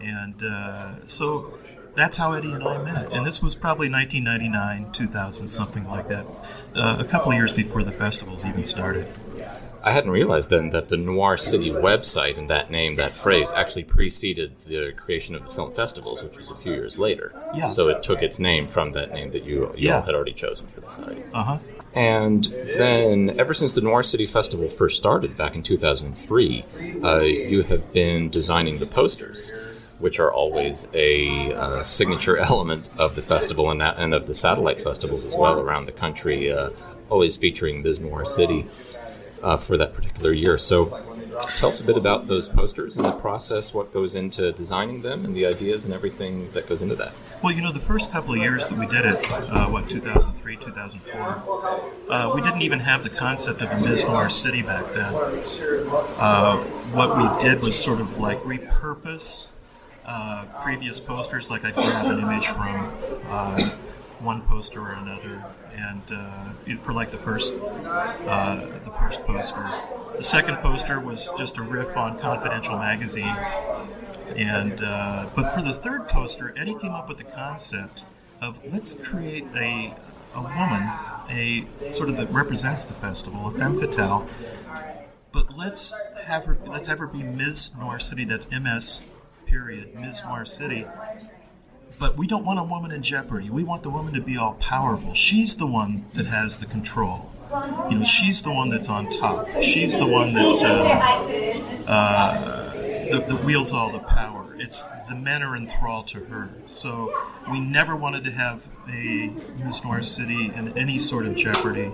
And uh, so that's how Eddie and I met. And this was probably nineteen ninety-nine, two thousand, something like that, uh, a couple of years before the festivals even started. I hadn't realized then that the Noir City website and that name, that phrase, actually preceded the creation of the film festivals, which was a few years later. Yeah. So it took its name from that name that you, you yeah. all had already chosen for the site. Uh-huh. And then, ever since the Noir City Festival first started back in two thousand three, uh, you have been designing the posters, which are always a uh, signature element of the festival and, that, and of the satellite festivals as well around the country, uh, always featuring Biz Noir City. Uh, for that particular year. So tell us a bit about those posters and the process, what goes into designing them and the ideas and everything that goes into that. Well, you know, the first couple of years that we did it, uh, what, two thousand three, two thousand four, uh, we didn't even have the concept of a Biz Noir City back then. Uh, what we did was sort of like repurpose uh, previous posters, like I'd grab an image from uh, one poster or another, and uh, for like the first, uh, the first poster, the second poster was just a riff on Confidential magazine, and uh, but for the third poster, Eddie came up with the concept of let's create a a woman, a sort of that represents the festival, a femme fatale, but let's have her let's have her be Miz Noir City. That's M S period Miz Noir City. But we don't want a woman in jeopardy. We want the woman to be all powerful. She's the one that has the control. You know, she's the one that's on top. She's the one that uh, uh, that, that wields all the power. It's the men are in thrall to her. So we never wanted to have a Miz Noir City in any sort of jeopardy.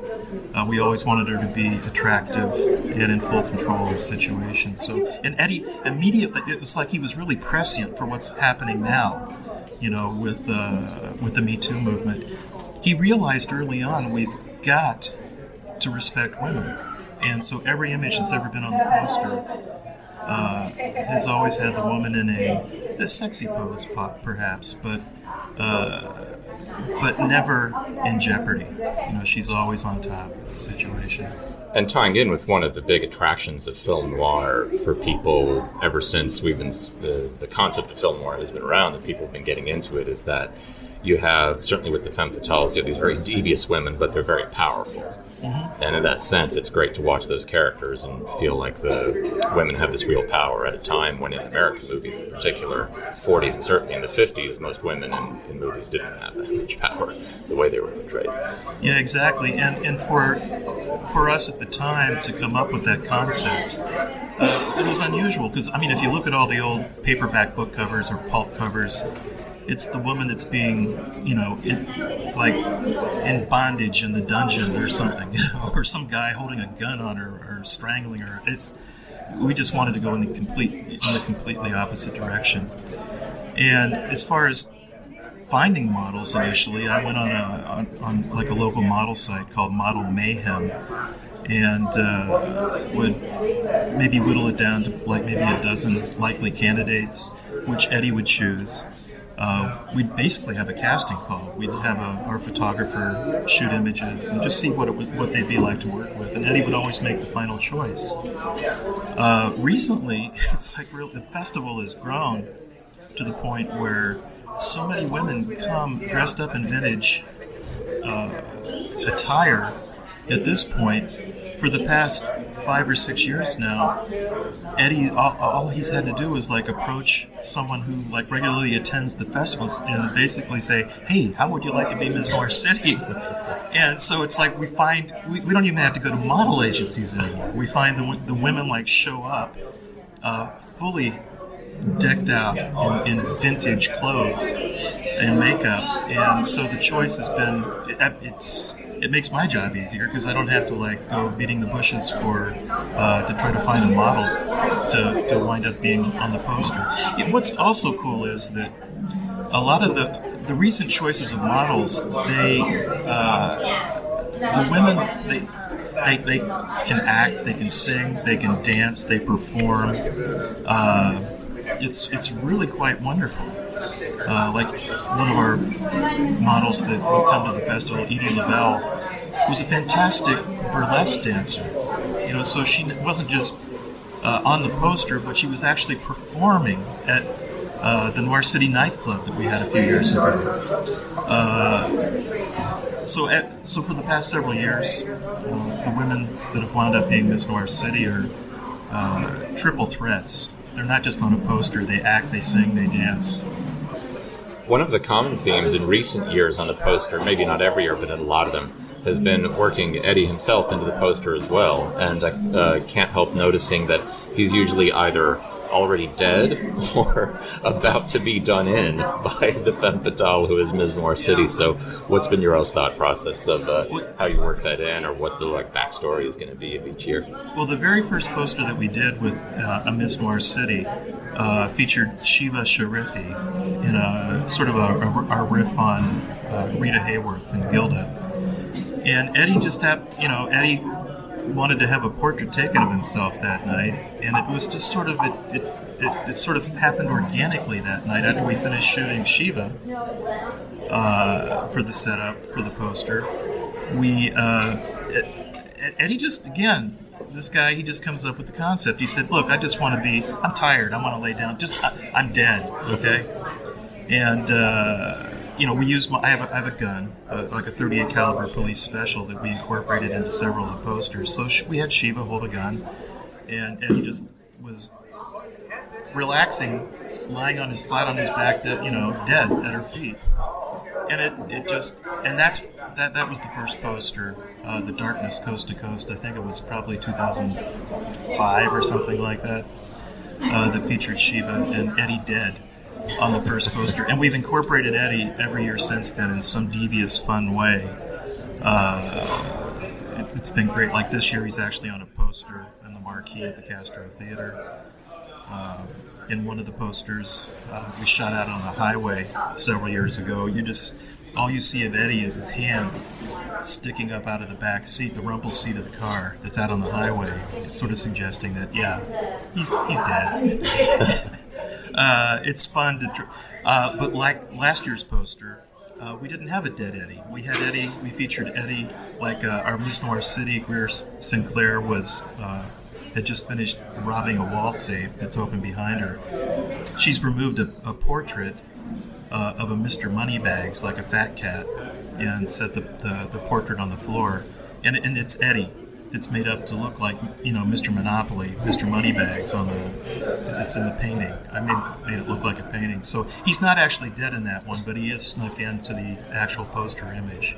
Uh, we always wanted her to be attractive and in full control of the situation. So, and Eddie immediately, it was like he was really prescient for what's happening now. You know, with uh, with the Me Too movement, he realized early on we've got to respect women, and so every image that's ever been on the poster uh, has always had the woman in a, a sexy pose, perhaps, but uh, but never in jeopardy. You know, she's always on top of the situation. And tying in with one of the big attractions of film noir for people ever since we've been, uh, the concept of film noir has been around and people have been getting into it, is that you have, certainly with the femme fatales, you have these very devious women, but they're very powerful. Mm-hmm. And in that sense, it's great to watch those characters and feel like the women have this real power at a time when in American movies in particular, forties and certainly in the fifties, most women in, in movies didn't have that much power the way they were portrayed. Yeah, exactly. And and for for us at the time to come up with that concept, uh, it was unusual because, I mean, if you look at all the old paperback book covers or pulp covers, it's the woman that's being, you know, in, like in bondage in the dungeon or something, you know, or some guy holding a gun on her or strangling her. It's, we just wanted to go in the complete, in the completely opposite direction. And as far as finding models initially, I went on a on, on like a local model site called Model Mayhem, and uh, would maybe whittle it down to like maybe a dozen likely candidates, which Eddie would choose. Uh, we'd basically have a casting call. We'd have a, our photographer shoot images and just see what it would, what they'd be like to work with. And Eddie would always make the final choice. Uh, recently, it's like real, the festival has grown to the point where so many women come dressed up in vintage uh, attire at this point. For the past five or six years now, Eddie, all, all he's had to do is like approach someone who like regularly attends the festivals and basically say, "Hey, how would you like to be Miz Marcetti?" And so it's like we find we, we don't even have to go to model agencies anymore. We find the the women like show up, uh, fully decked out in, in vintage clothes and makeup, and so the choice has been it, it's. It makes my job easier because I don't have to like go beating the bushes for uh, to try to find a model to, to wind up being on the poster. And what's also cool is that a lot of the the recent choices of models, they uh, the women they, they they can act, they can sing, they can dance, they perform. Uh, it's it's really quite wonderful. Uh, like one of our models that would come to the festival, Edie Lavelle, was a fantastic burlesque dancer. You know, so she wasn't just uh, on the poster, but she was actually performing at uh, the Noir City nightclub that we had a few years ago. Uh, so, at, so for the past several years, uh, the women that have wound up being Miss Noir City are uh, triple threats. They're not just on a poster. They act, they sing, they dance. One of the common themes in recent years on the poster, maybe not every year, but in a lot of them, has been working Eddie himself into the poster as well. And I uh, can't help noticing that he's usually either already dead or about to be done in by the femme fatale who is Miz Noir City. So what's been your all's thought process of uh, how you work that in or what the like backstory is going to be of each year? Well, the very first poster that we did with uh, a Miz Noir City uh, featured Shiva Sharifi in a sort of a, a, a riff on uh, Rita Hayworth and Gilda. And Eddie just had, you know, Eddie wanted to have a portrait taken of himself that night, and it was just sort of it it, it, it sort of happened organically that night after we finished shooting Shiva uh, for the setup for the poster. We uh, Eddie just again this guy he just comes up with the concept. He said, "Look, I just want to be. I'm tired. I want to lay down. Just I, I'm dead, okay." And uh, you know we use my I have a, I have a gun. Uh, like a thirty-eight caliber police special that we incorporated into several of the posters. So sh- we had Shiva hold a gun, and, and he just was relaxing, lying on his flat on his back, that you know, dead at her feet. And it, it just and that's that that was the first poster, uh, The Darkness Coast to Coast. I think it was probably two thousand five or something like that. Uh, that featured Shiva and Eddie dead on the first poster, and we've incorporated Eddie every year since then in some devious, fun way. Uh, it, it's been great. Like this year, he's actually on a poster in the marquee at the Castro Theater. Uh, in one of the posters, uh, we shot out on the highway several years ago. You just all you see of Eddie is his hand sticking up out of the back seat, the rumble seat of the car that's out on the highway, sort of suggesting that yeah, he's he's dead. Uh, it's fun to, tr- uh, but like last year's poster, uh, we didn't have a dead Eddie. We had Eddie. We featured Eddie. Like uh, our Miz Noir City, Greer Sinclair was uh, had just finished robbing a wall safe that's open behind her. She's removed a, a portrait uh, of a Mister Moneybags, like a fat cat, and set the, the, the portrait on the floor. And, and it's Eddie. It's made up to look like, you know, Mister Monopoly, Mister Moneybags on the, that's in the painting. I made, made it look like a painting. So he's not actually dead in that one, but he is snuck into the actual poster image.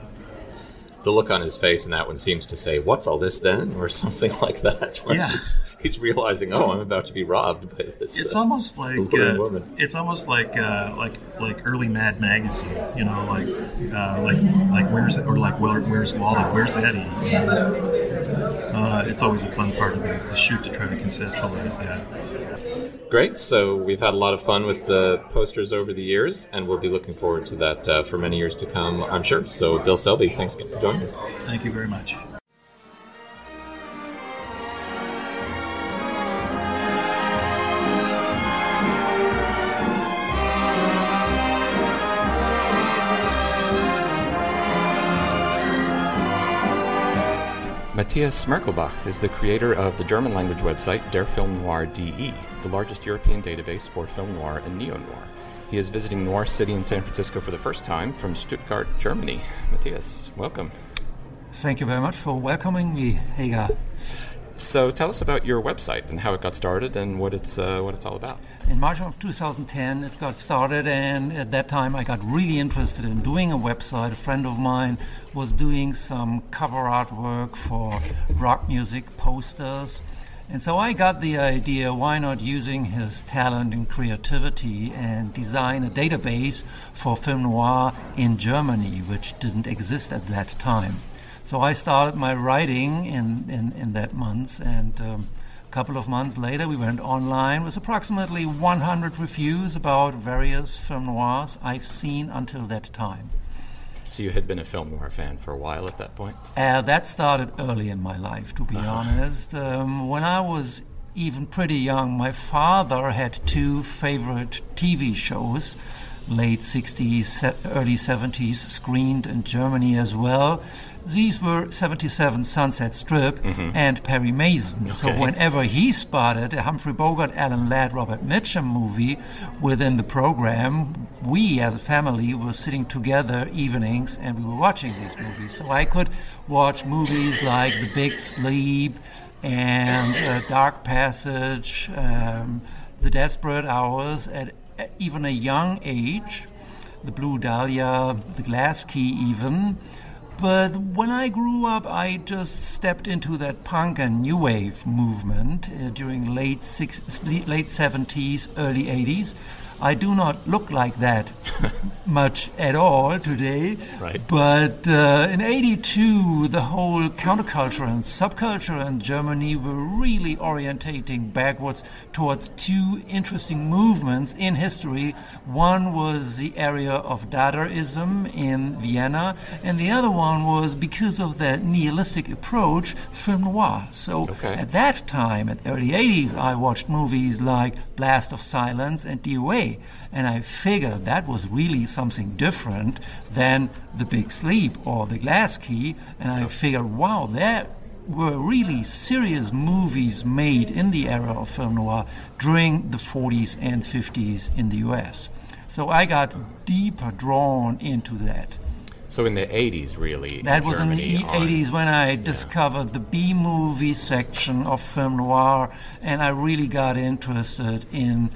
The look on his face in that one seems to say, "What's all this then?" or something like that. Yeah. He's, he's realizing, "Oh, I'm about to be robbed by this." It's uh, almost like uh, woman. It's almost like uh, like like early Mad Magazine, you know, like uh, like like where's or like where, where's Wally, where's Eddie? Uh, it's always a fun part of the, the shoot to try to conceptualize that. Great. So we've had a lot of fun with the posters over the years, and we'll be looking forward to that uh, for many years to come, I'm sure. So Bill Selby, thanks again for joining us. Thank you very much. Matthias Merkelbach is the creator of the German-language website Der Film Noir D E, the largest European database for film noir and neo-noir. He is visiting Noir City in San Francisco for the first time from Stuttgart, Germany. Matthias, welcome. Thank you very much for welcoming me, Hagar. So tell us about your website and how it got started and what it's uh, what it's all about. In March of two thousand ten, it got started, and at that time I got really interested in doing a website. A friend of mine was doing some cover artwork for rock music posters. And so I got the idea, why not using his talent and creativity and design a database for film noir in Germany, which didn't exist at that time. So I started my writing in, in, in that month, and um, a couple of months later we went online with approximately one hundred reviews about various film noirs I've seen until that time. So you had been a film noir fan for a while at that point? Uh, that started early in my life, to be uh-huh. honest. Um, when I was even pretty young, my father had two favorite T V shows, late sixties, early seventies, screened in Germany as well. These were seventy-seven Sunset Strip mm-hmm. and Perry Mason. Okay. So whenever he spotted a Humphrey Bogart, Alan Ladd, Robert Mitchum movie within the program, we as a family were sitting together evenings and we were watching these movies. So I could watch movies like The Big Sleep and uh, Dark Passage, um, The Desperate Hours at, at even a young age, The Blue Dahlia, The Glass Key even. But when I grew up, I just stepped into that punk and new wave movement uh, during late six, late seventies, early eighties. I do not look like that much at all today. Right. But uh, in eighty-two, the whole counterculture and subculture in Germany were really orientating backwards towards two interesting movements in history. One was the area of Dadaism in Vienna, and the other one was, because of that nihilistic approach, film noir. So okay. at that time, in the early eighties, I watched movies like Blast of Silence and D O A. And I figured that was really something different than The Big Sleep or The Glass Key. And I figured, wow, there were really serious movies made in the era of film noir during the forties and fifties in the U S. So I got deeper drawn into that. So in the eighties, really, that was in the eighties when I discovered the B-movie section of film noir, and I really got interested in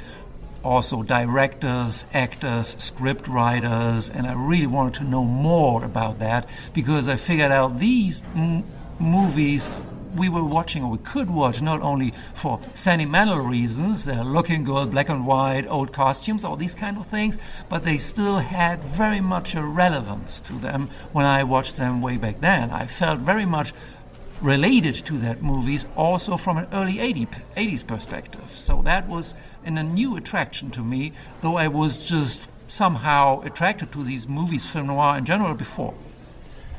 also directors, actors, script writers, and I really wanted to know more about that, because I figured out these m- movies we were watching, or we could watch, not only for sentimental reasons, they're looking good, black and white, old costumes, all these kind of things, but they still had very much a relevance to them when I watched them way back then. I felt very much related to that movies also from an early eighties perspective. So that was in a new attraction to me, though I was just somehow attracted to these movies, film noir in general, before.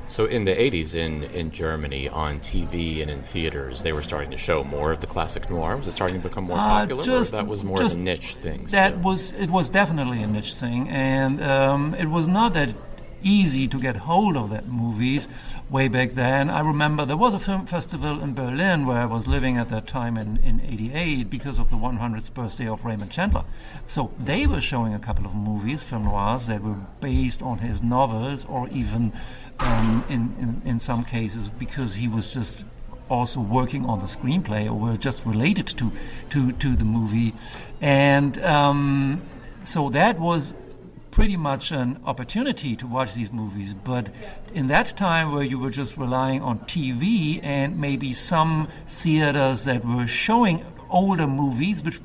So in the eighties in, in Germany, on T V and in theaters, they were starting to show more of the classic noir? Was it starting to become more uh, popular, just, or that was more of a niche thing? That was, it was definitely a niche thing, and um, it was not that easy to get hold of that movies way back then. I remember there was a film festival in Berlin where I was living at that time in, in eighty-eight because of the hundredth birthday of Raymond Chandler. So they were showing a couple of movies, film noirs, that were based on his novels or even um, in, in, in some cases because he was just also working on the screenplay or were just related to, to, to the movie. And um, so that was pretty much an opportunity to watch these movies. But in that time where you were just relying on T V and maybe some theaters that were showing older movies, which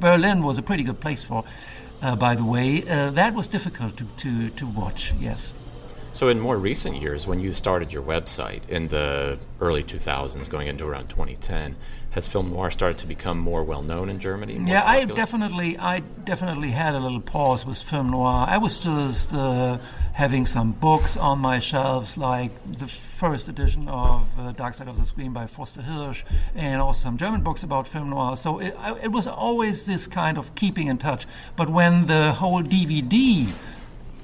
Berlin was a pretty good place for, uh, by the way, uh, that was difficult to, to, to watch, yes. So in more recent years, when you started your website in the early two thousands, going into around twenty ten, has film noir started to become more well-known in Germany? Yeah, I definitely, I definitely had a little pause with film noir. I was just uh, having some books on my shelves, like the first edition of uh, Dark Side of the Screen by Foster Hirsch, and also some German books about film noir. So it, I, it was always this kind of keeping in touch. But when the whole D V D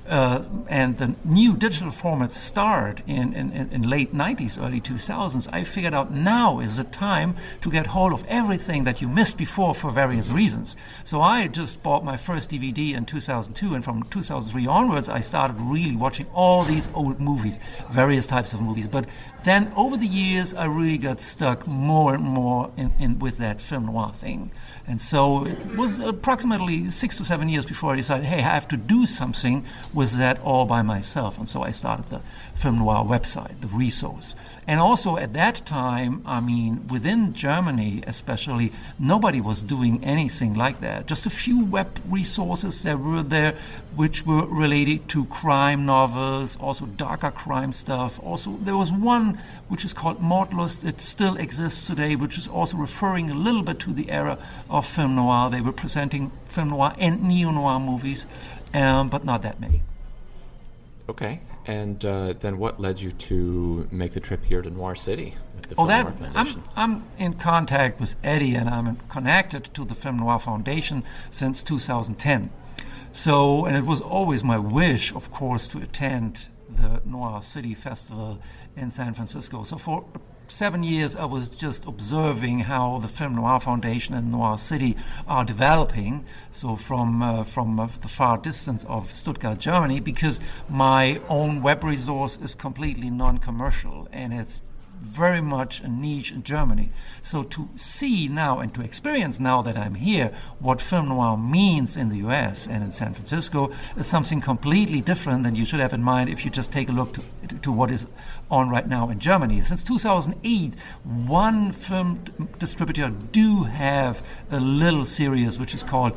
Uh, and the new digital formats start in, in, in late nineties, early two thousands, I figured out now is the time to get hold of everything that you missed before for various reasons. So I just bought my first D V D in two thousand two, and from two thousand three onwards, I started really watching all these old movies, various types of movies. But then over the years, I really got stuck more and more in, in with that film noir thing. And so it was approximately six to seven years before I decided, hey, I have to do something with that all by myself. And so I started the Film Noir website, the resource. And also at that time, I mean, within Germany especially, nobody was doing anything like that. Just a few web resources that were there, which were related to crime novels, also darker crime stuff. Also, there was one which is called Mordlust. It still exists today, which is also referring a little bit to the era of film noir. They were presenting film noir and neo-noir movies, um, but not that many. Okay. And uh, then what led you to make the trip here to Noir City with the oh, Film that, Noir Foundation? I'm, I'm in contact with Eddie, and I'm connected to the Film Noir Foundation since two thousand ten. So, and it was always my wish, of course, to attend the Noir City Festival in San Francisco. So for seven years, I was just observing how the Film Noir Foundation and Noir City are developing, so from uh, from uh, the far distance of Stuttgart, Germany, because my own web resource is completely non-commercial, and it's very much a niche in Germany. So to see now and to experience now that I'm here what film noir means in the U S and in San Francisco is something completely different than you should have in mind if you just take a look to, to what is on right now in Germany. Since two thousand eight, one film d- distributor do have a little series which is called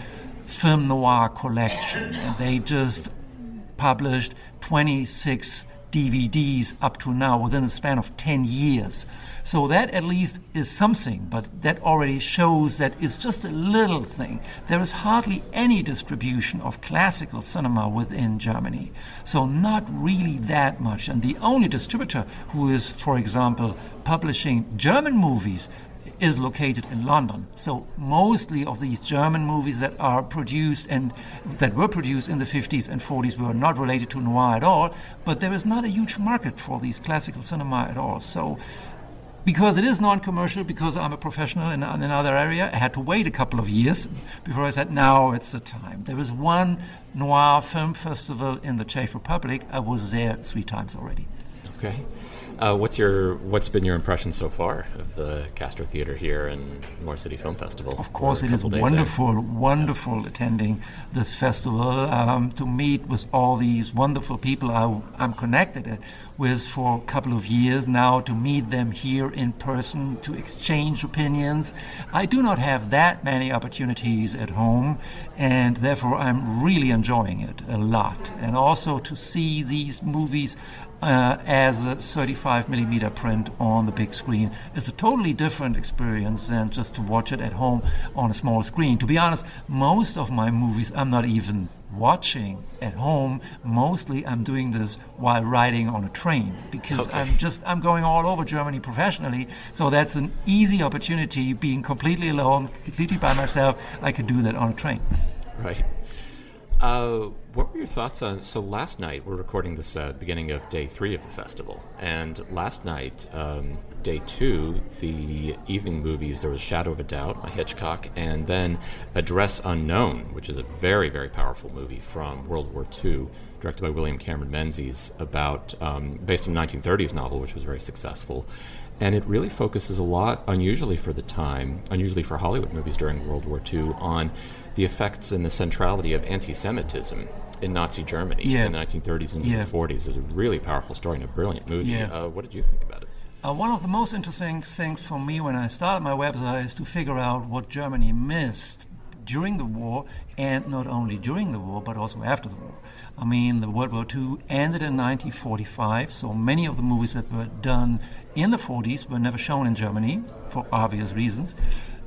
Film Noir Collection, and they just published twenty-six D V Ds up to now within the span of ten years. So that at least is something, but that already shows that it's just a little thing. There is hardly any distribution of classical cinema within Germany. So not really that much. And the only distributor who is, for example, publishing German movies is located in London. So mostly of these German movies that are produced and that were produced in the fifties and forties were not related to noir at all, but there is not a huge market for these classical cinema at all. So because it is non-commercial, because I'm a professional in, in another area, I had to wait a couple of years before I said, now it's the time. There is one noir film festival in the Czech Republic. I was there three times already. Okay. Uh, what's your What's been your impression so far of the Castro Theater here and Noir City Film Festival? Of course, it is wonderful, there. wonderful yeah. attending this festival um, to meet with all these wonderful people I, I'm connected with for a couple of years now. To meet them here in person, to exchange opinions, I do not have that many opportunities at home, and therefore I'm really enjoying it a lot. And also to see these movies Uh, as a thirty-five millimeter print on the big screen is a totally different experience than just to watch it at home on a small screen. To be honest, most of my movies I'm not even watching at home. Mostly I'm doing this while riding on a train because okay. I'm just I'm going all over Germany professionally, so that's an easy opportunity. Being completely alone, completely by myself, I could do that on a train. Right. Uh, What were your thoughts on, so last night, we're recording this uh, beginning of day three of the festival, and last night, um, day two, the evening movies, there was Shadow of a Doubt by Hitchcock, and then Address Unknown, which is a very, very powerful movie from World War Two, directed by William Cameron Menzies, about um, based on a nineteen thirties novel, which was very successful. And it really focuses a lot, unusually for the time, unusually for Hollywood movies during World War Two, on the effects and the centrality of anti-Semitism in Nazi Germany yeah. in the nineteen thirties and yeah. forties. It's a really powerful story and a brilliant movie. Yeah. Uh, what did you think about it? Uh, one of the most interesting things for me when I started my website is to figure out what Germany missed during the war, and not only during the war, but also after the war. I mean, the World War Two ended in nineteen forty-five, so many of the movies that were done in the forties were never shown in Germany, for obvious reasons.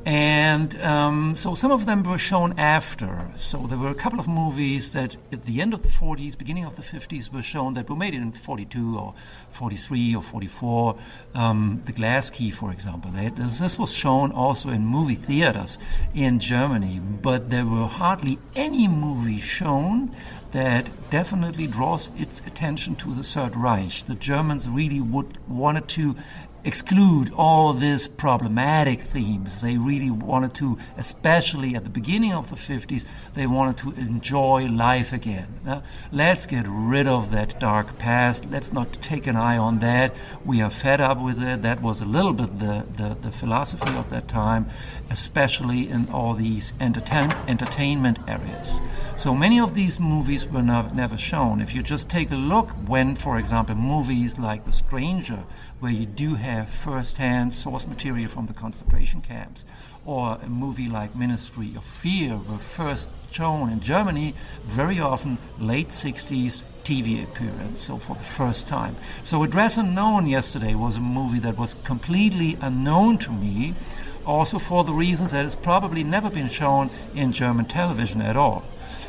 And um, so some of them were shown after. So there were a couple of movies that at the end of the forties, beginning of the fifties, were shown that were made in forty-two or forty-three or forty-four. Um, the Glass Key, for example. They, this was shown also in movie theaters in Germany, but there were hardly any movies shown that definitely draws its attention to the Third Reich. The Germans really would wanted to exclude all these problematic themes. They really wanted to, especially at the beginning of the fifties, they wanted to enjoy life again. Uh, let's get rid of that dark past. Let's not take an eye on that. We are fed up with it. That was a little bit the, the, the philosophy of that time, especially in all these entertain, entertainment areas. So many of these movies were not, never shown. If you just take a look when, for example, movies like The Stranger, where you do have first-hand source material from the concentration camps, or a movie like Ministry of Fear were first shown in Germany, very often late sixties T V appearance, so for the first time. So Address Unknown yesterday was a movie that was completely unknown to me, also for the reasons that it's probably never been shown in German television at all.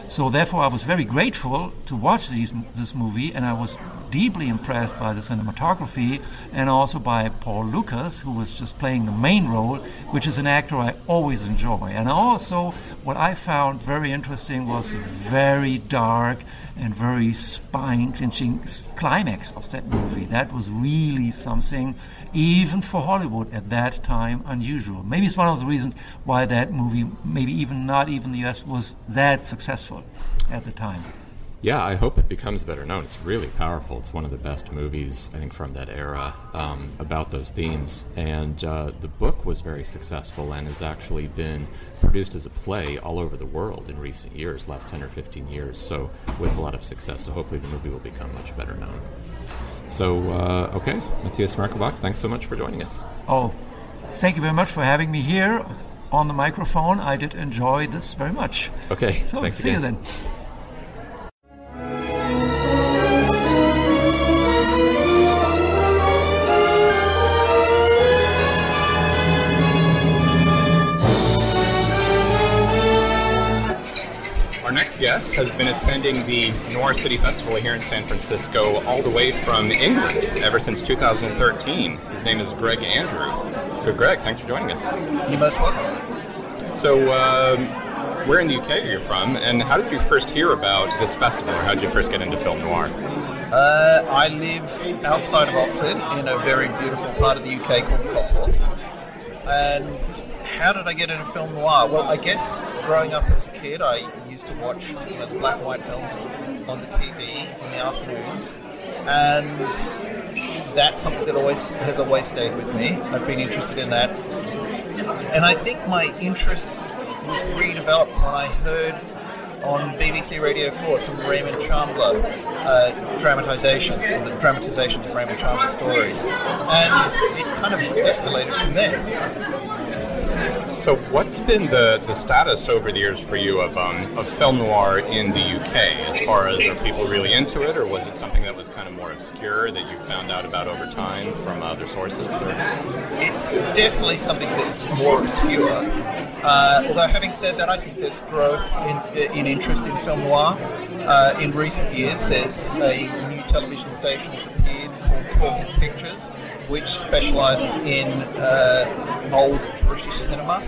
So therefore I was very grateful to watch these, this movie, and I was deeply impressed by the cinematography and also by Paul Lucas, who was just playing the main role, which is an actor I always enjoy. And also what I found very interesting was the very dark and very spine-clenching climax of that movie. That was really something, even for Hollywood at that time, unusual. Maybe it's one of the reasons why that movie, maybe even not even the U S, was that successful at the time. Yeah, I hope it becomes better known. It's really powerful. It's one of the best movies, I think, from that era um, about those themes. And uh, the book was very successful and has actually been produced as a play all over the world in recent years, last ten or fifteen years, so with a lot of success. So hopefully the movie will become much better known. So, uh, okay, Matthias Merkelbach, thanks so much for joining us. Oh, thank you very much for having me here on the microphone. I did enjoy this very much. Okay, so, thanks see again. See you then. Guest has been attending the Noir City Festival here in San Francisco all the way from England ever since two thousand thirteen. His name is Greg Andrew. So Greg, thanks for joining us. You're most welcome. So um, where in the U K are you from, and how did you first hear about this festival, or how did you first get into film noir? Uh, I live outside of Oxford in a very beautiful part of the U K called the Cotswolds. And how did I get into film noir? Well, I guess growing up as a kid, I used to watch you know, the black and white films on the T V in the afternoons. And that's something that always has always stayed with me. I've been interested in that. And I think my interest was redeveloped when I heard on B B C Radio four some Raymond Chandler uh, dramatizations, or the dramatizations of Raymond Chandler stories. And it kind of escalated from there. So what's been the, the status over the years for you of, um, of film noir in the U K, as far as are people really into it, or was it something that was kind of more obscure that you found out about over time from other sources? Or? It's definitely something that's more obscure. Uh, although, having said that, I think there's growth in, in interest in film noir. Uh, in recent years, there's a new television station that's appeared called Talking Pictures, which specialises in uh, old British cinema,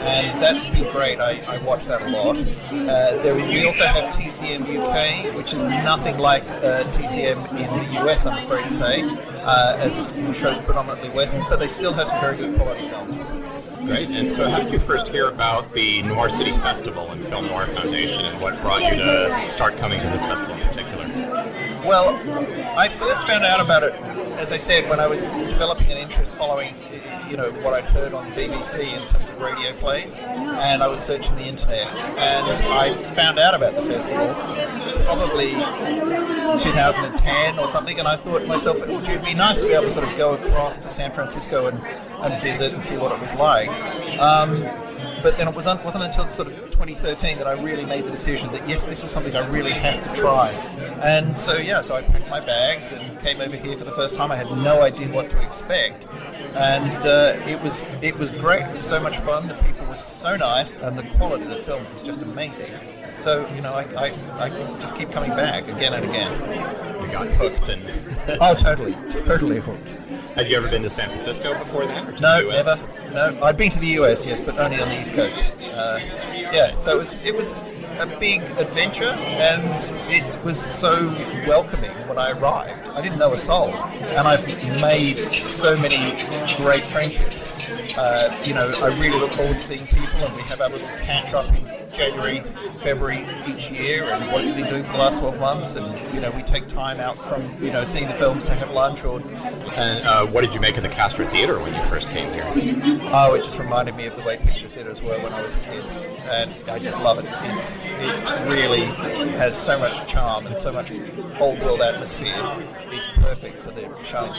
and that's been great. I, I watch that a lot. Uh, there, we also have T C M U K, which is nothing like uh, T C M in the U S, I'm afraid to say, uh, as its shows predominantly Western, but they still have some very good quality films. Great. And so how did you first hear about the Noir City Festival and Film Noir Foundation, and what brought you to start coming to this festival in particular? Well, I first found out about it, as I said, when I was developing an interest following, you know, what I'd heard on the B B C in terms of radio plays, and I was searching the internet, and I found out about the festival probably two thousand ten or something, and I thought to myself, it would be nice to be able to sort of go across to San Francisco and, and visit and see what it was like. Um, but then it was un- wasn't until sort of twenty thirteen that I really made the decision that, yes, this is something I really have to try. And so, yeah, so I packed my bags and came over here for the first time. I had no idea what to expect. And uh, it was it was great. It was so much fun. The people were so nice, and the quality of the films is just amazing. So, you know, I, I, I just keep coming back again and again. You got hooked. and Oh, totally. Totally hooked. Have you ever been to San Francisco before then? Or to no, the U S? Never. No, I've been to the U S, yes, but only on the East Coast. Uh, yeah, so it was, it was a big adventure, and it was so welcoming when I arrived. I didn't know a soul, and I've made so many great friendships. Uh, you know, I really look forward to seeing people, and we have our little catch-up in January, February each year, and what we've been doing for the last twelve months, and you know, we take time out from, you know, seeing the films to have lunch. Or and uh, what did you make of the Castro Theater when you first came here? Oh, it just reminded me of the way picture theaters were when I was a kid, and I just love it. It's it really has so much charm and so much old world atmosphere. It's perfect for the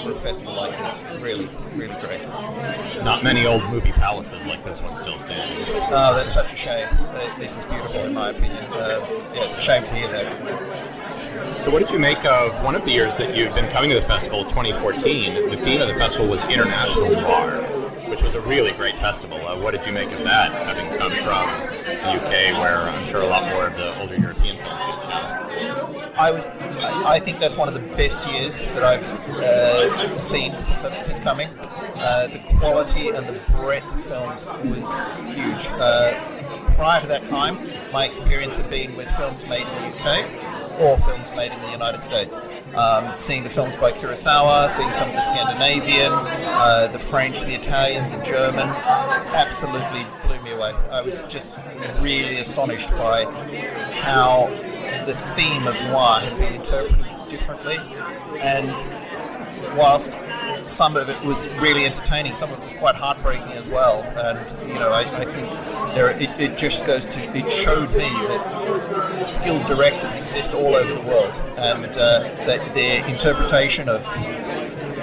for a festival like this. Really, really great. Not many old movie palaces like this one still standing. Oh, that's such a shame. This is beautiful, in my opinion. Uh, yeah, it's a shame to hear that. So what did you make of one of the years that you've been coming to the festival, twenty fourteen? The theme of the festival was International Noir, which was a really great festival. Uh, what did you make of that, having come from the U K, where I'm sure a lot more of the older European films get shown? I was, I think that's one of the best years that I've uh, seen since since coming. Uh, the quality and the breadth of films was huge. Uh, Prior to that time, my experience had been with films made in the U K or films made in the United States. Um, seeing the films by Kurosawa, seeing some of the Scandinavian, uh, the French, the Italian, the German, absolutely blew me away. I was just really astonished by how the theme of noir had been interpreted differently. And whilst some of it was really entertaining, some of it was quite heartbreaking as well. And, you know, I, I think... There, it, it just goes to, it showed me that skilled directors exist all over the world, and uh, that their interpretation of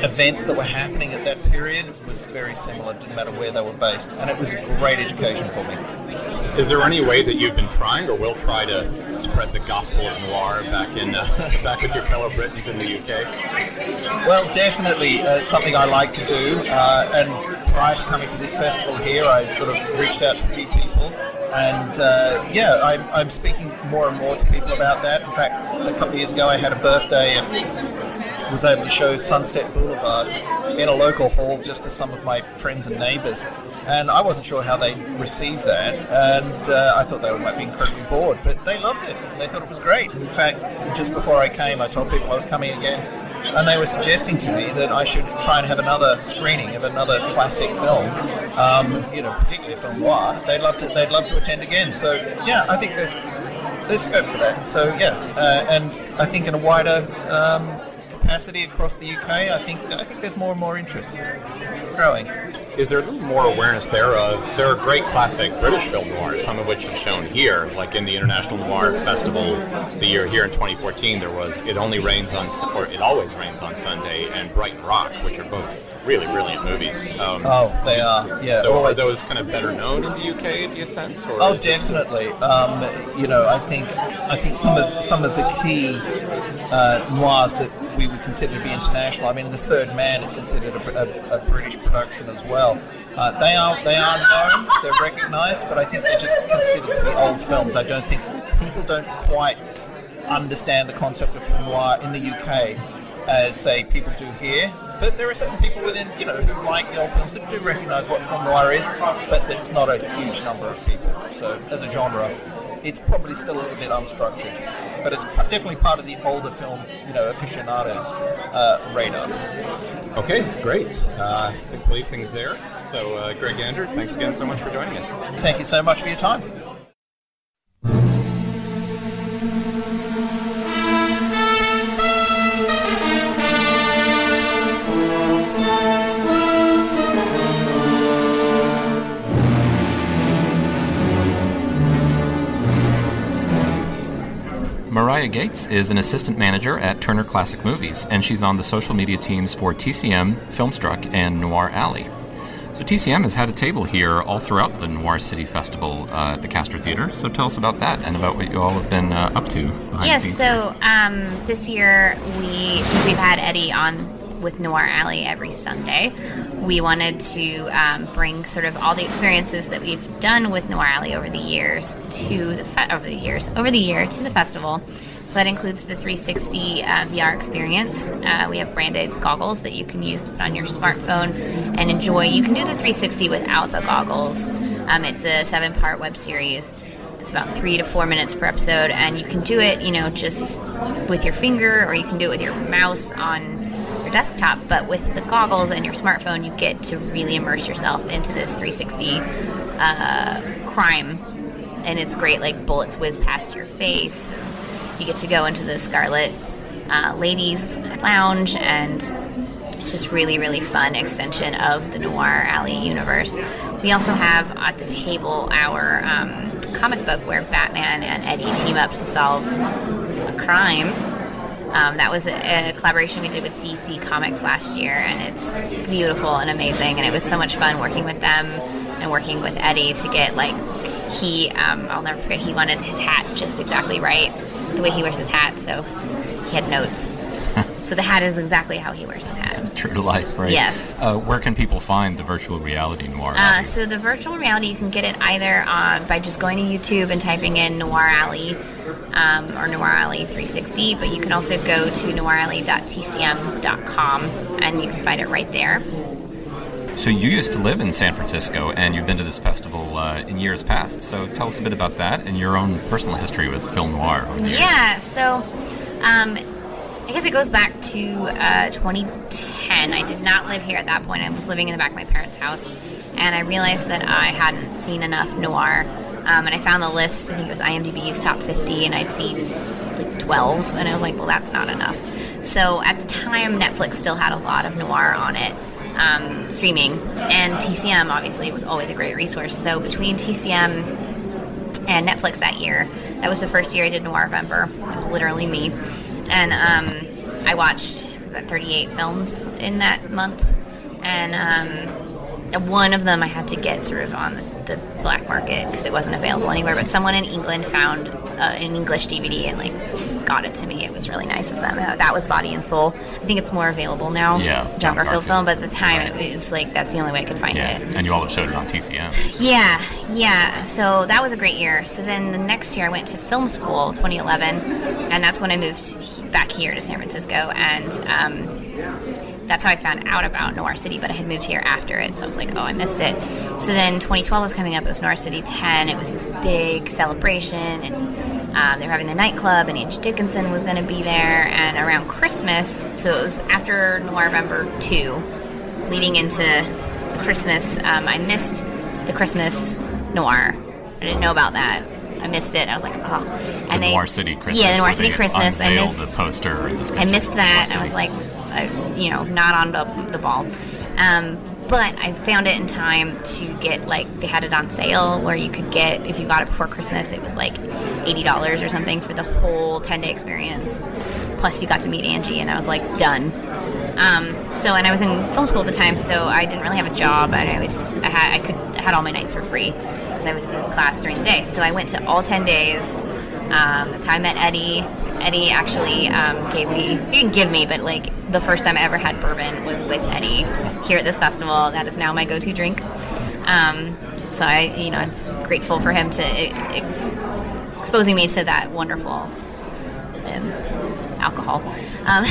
events that were happening at that period was very similar, didn't matter where they were based, and it was a great education for me. Is there any way that you've been trying, or will try, to spread the gospel of noir back in uh, back with your fellow Britons in the U K? Well, definitely uh, something I like to do, uh, and prior to coming to this festival here, I've sort of reached out to a few people, and uh, yeah, I'm, I'm speaking more and more to people about that. In fact, a couple of years ago I had a birthday and was able to show Sunset Boulevard in a local hall just to some of my friends and neighbours, and I wasn't sure how they received that, and uh, I thought they might be incredibly bored, but they loved it. They thought it was great. In fact, just before I came, I told people I was coming again, and they were suggesting to me that I should try and have another screening of another classic film, um, you know, particularly a film noir. They'd love to. They'd love to attend again. So yeah, I think there's there's scope for that. So yeah, uh, and I think in a wider um, capacity across the U K, I think I think there's more and more interest growing. Is there a little more awareness thereof? There are great classic British film noirs, some of which are shown here, like in the International Noir Festival the year here in twenty fourteen. There was It Only Rains on, or It Always Rains on Sunday, and Brighton Rock, which are both really brilliant movies. Um, oh, they are. Yeah. So always. Are those kind of better known in the U K, do you sense? Or oh, definitely. Um, you know, I think I think some of some of the key uh, noirs that we would consider to be international. I mean, The Third Man is considered a, a, a British production as well. Uh, they are they are known, they're recognised, but I think they're just considered to be old films. I don't think people don't quite understand the concept of film noir in the U K as, say, people do here. But there are certain people within, you know, who like the old films, that do recognise what film noir is, but it's not a huge number of people. So as a genre, it's probably still a little bit unstructured. But it's definitely part of the older film, you know, aficionados uh, radar. Okay, great. Uh, I think we'll leave things there. So, uh, Greg Andrew, thanks again so much for joining us. Thank you so much for your time. Mariah Gates is an assistant manager at Turner Classic Movies, and she's on the social media teams for T C M, Filmstruck, and Noir Alley. So T C M has had a table here all throughout the Noir City Festival uh, at the Castro Theater, so tell us about that and about what you all have been uh, up to behind yes, the scenes. Yes, so um, this year, we since we've had Eddie on with Noir Alley every Sunday, we wanted to um, bring sort of all the experiences that we've done with Noir Alley over the years to the fe- over the years over the year to the festival. So that includes the three sixty uh, V R experience. Uh, we have branded goggles that you can use to put on your smartphone and enjoy. You can do the three sixty without the goggles. Um, it's a seven-part web series. It's about three to four minutes per episode, and you can do it, you know, just with your finger, or you can do it with your mouse on your desktop. But with the goggles and your smartphone, you get to really immerse yourself into this three sixty uh, crime, and it's great. Like, bullets whiz past your face. You get to go into the Scarlet uh, Ladies Lounge, and it's just really, really fun extension of the Noir Alley universe. We also have at the table our um, comic book where Batman and Eddie team up to solve a crime. Um, that was a, a collaboration we did with D C Comics last year, and it's beautiful and amazing, and it was so much fun working with them and working with Eddie to get, like, he, um, I'll never forget, he wanted his hat just exactly right, the way he wears his hat, so he had notes. So the hat is exactly how he wears his hat. True to life, right? Yes. Uh, where can people find the virtual reality Noir Alley? Uh, so the virtual reality, you can get it either uh, by just going to YouTube and typing in Noir Alley um, or Noir Alley three sixty, but you can also go to noir alley dot t c m dot com and you can find it right there. So you used to live in San Francisco, and you've been to this festival uh, in years past. So tell us a bit about that and your own personal history with film noir over the years. Yeah, so um, I guess it goes back to uh, twenty ten. I did not live here at that point. I was living in the back of my parents' house, and I realized that I hadn't seen enough noir. Um, and I found the list, I think it was IMDb's top fifty, and I'd seen like twelve, and I was like, well, that's not enough. So at the time, Netflix still had a lot of noir on it. Um, streaming, and T C M obviously was always a great resource. So between T C M and Netflix that year, that was the first year I did Noirvember. It was literally me, and um, I watched was that thirty-eight films in that month, and um, one of them I had to get sort of on the, the black market because it wasn't available anywhere. But someone in England found uh, an English D V D and like got it to me. It was really nice of them. That was Body and Soul. I think it's more available now. Yeah, John Garfield, Garfield film, but at the time right. It was like that's the only way I could find yeah. it. And you all have showed it on T C M. Yeah, yeah. So that was a great year. So then the next year I went to film school, twenty eleven, and that's when I moved back here to San Francisco, and um, that's how I found out about Noir City. But I had moved here after it, so I was like, oh, I missed it. So then twenty twelve was coming up. It was Noir City ten. It was this big celebration, and Um, they were having the nightclub, and Angie Dickinson was going to be there, and around Christmas, so it was after Noirvember two, leading into Christmas, um, I missed the Christmas Noir. I didn't know about that. I missed it. I was like, oh. And the they, Noir City Christmas. Yeah, the Noir City Christmas. I missed the poster. In this I missed that. I was like, uh, you know, not on the, the ball. Um, But I found it in time to get, like, they had it on sale where you could get, if you got it before Christmas, it was like eighty dollars or something for the whole ten-day experience. Plus you got to meet Angie, and I was like, done. Um, so, and I was in film school at the time, so I didn't really have a job, and I was, I had, I could, I had all my nights for free because I was in class during the day. So I went to all ten days. Um, that's how I met Eddie. Eddie actually um, gave me, he didn't give me, but like the first time I ever had bourbon was with Eddie here at this festival. That is now my go-to drink. Um, so I, you know, I'm grateful for him to it, it, exposing me to that wonderful um, alcohol. Um,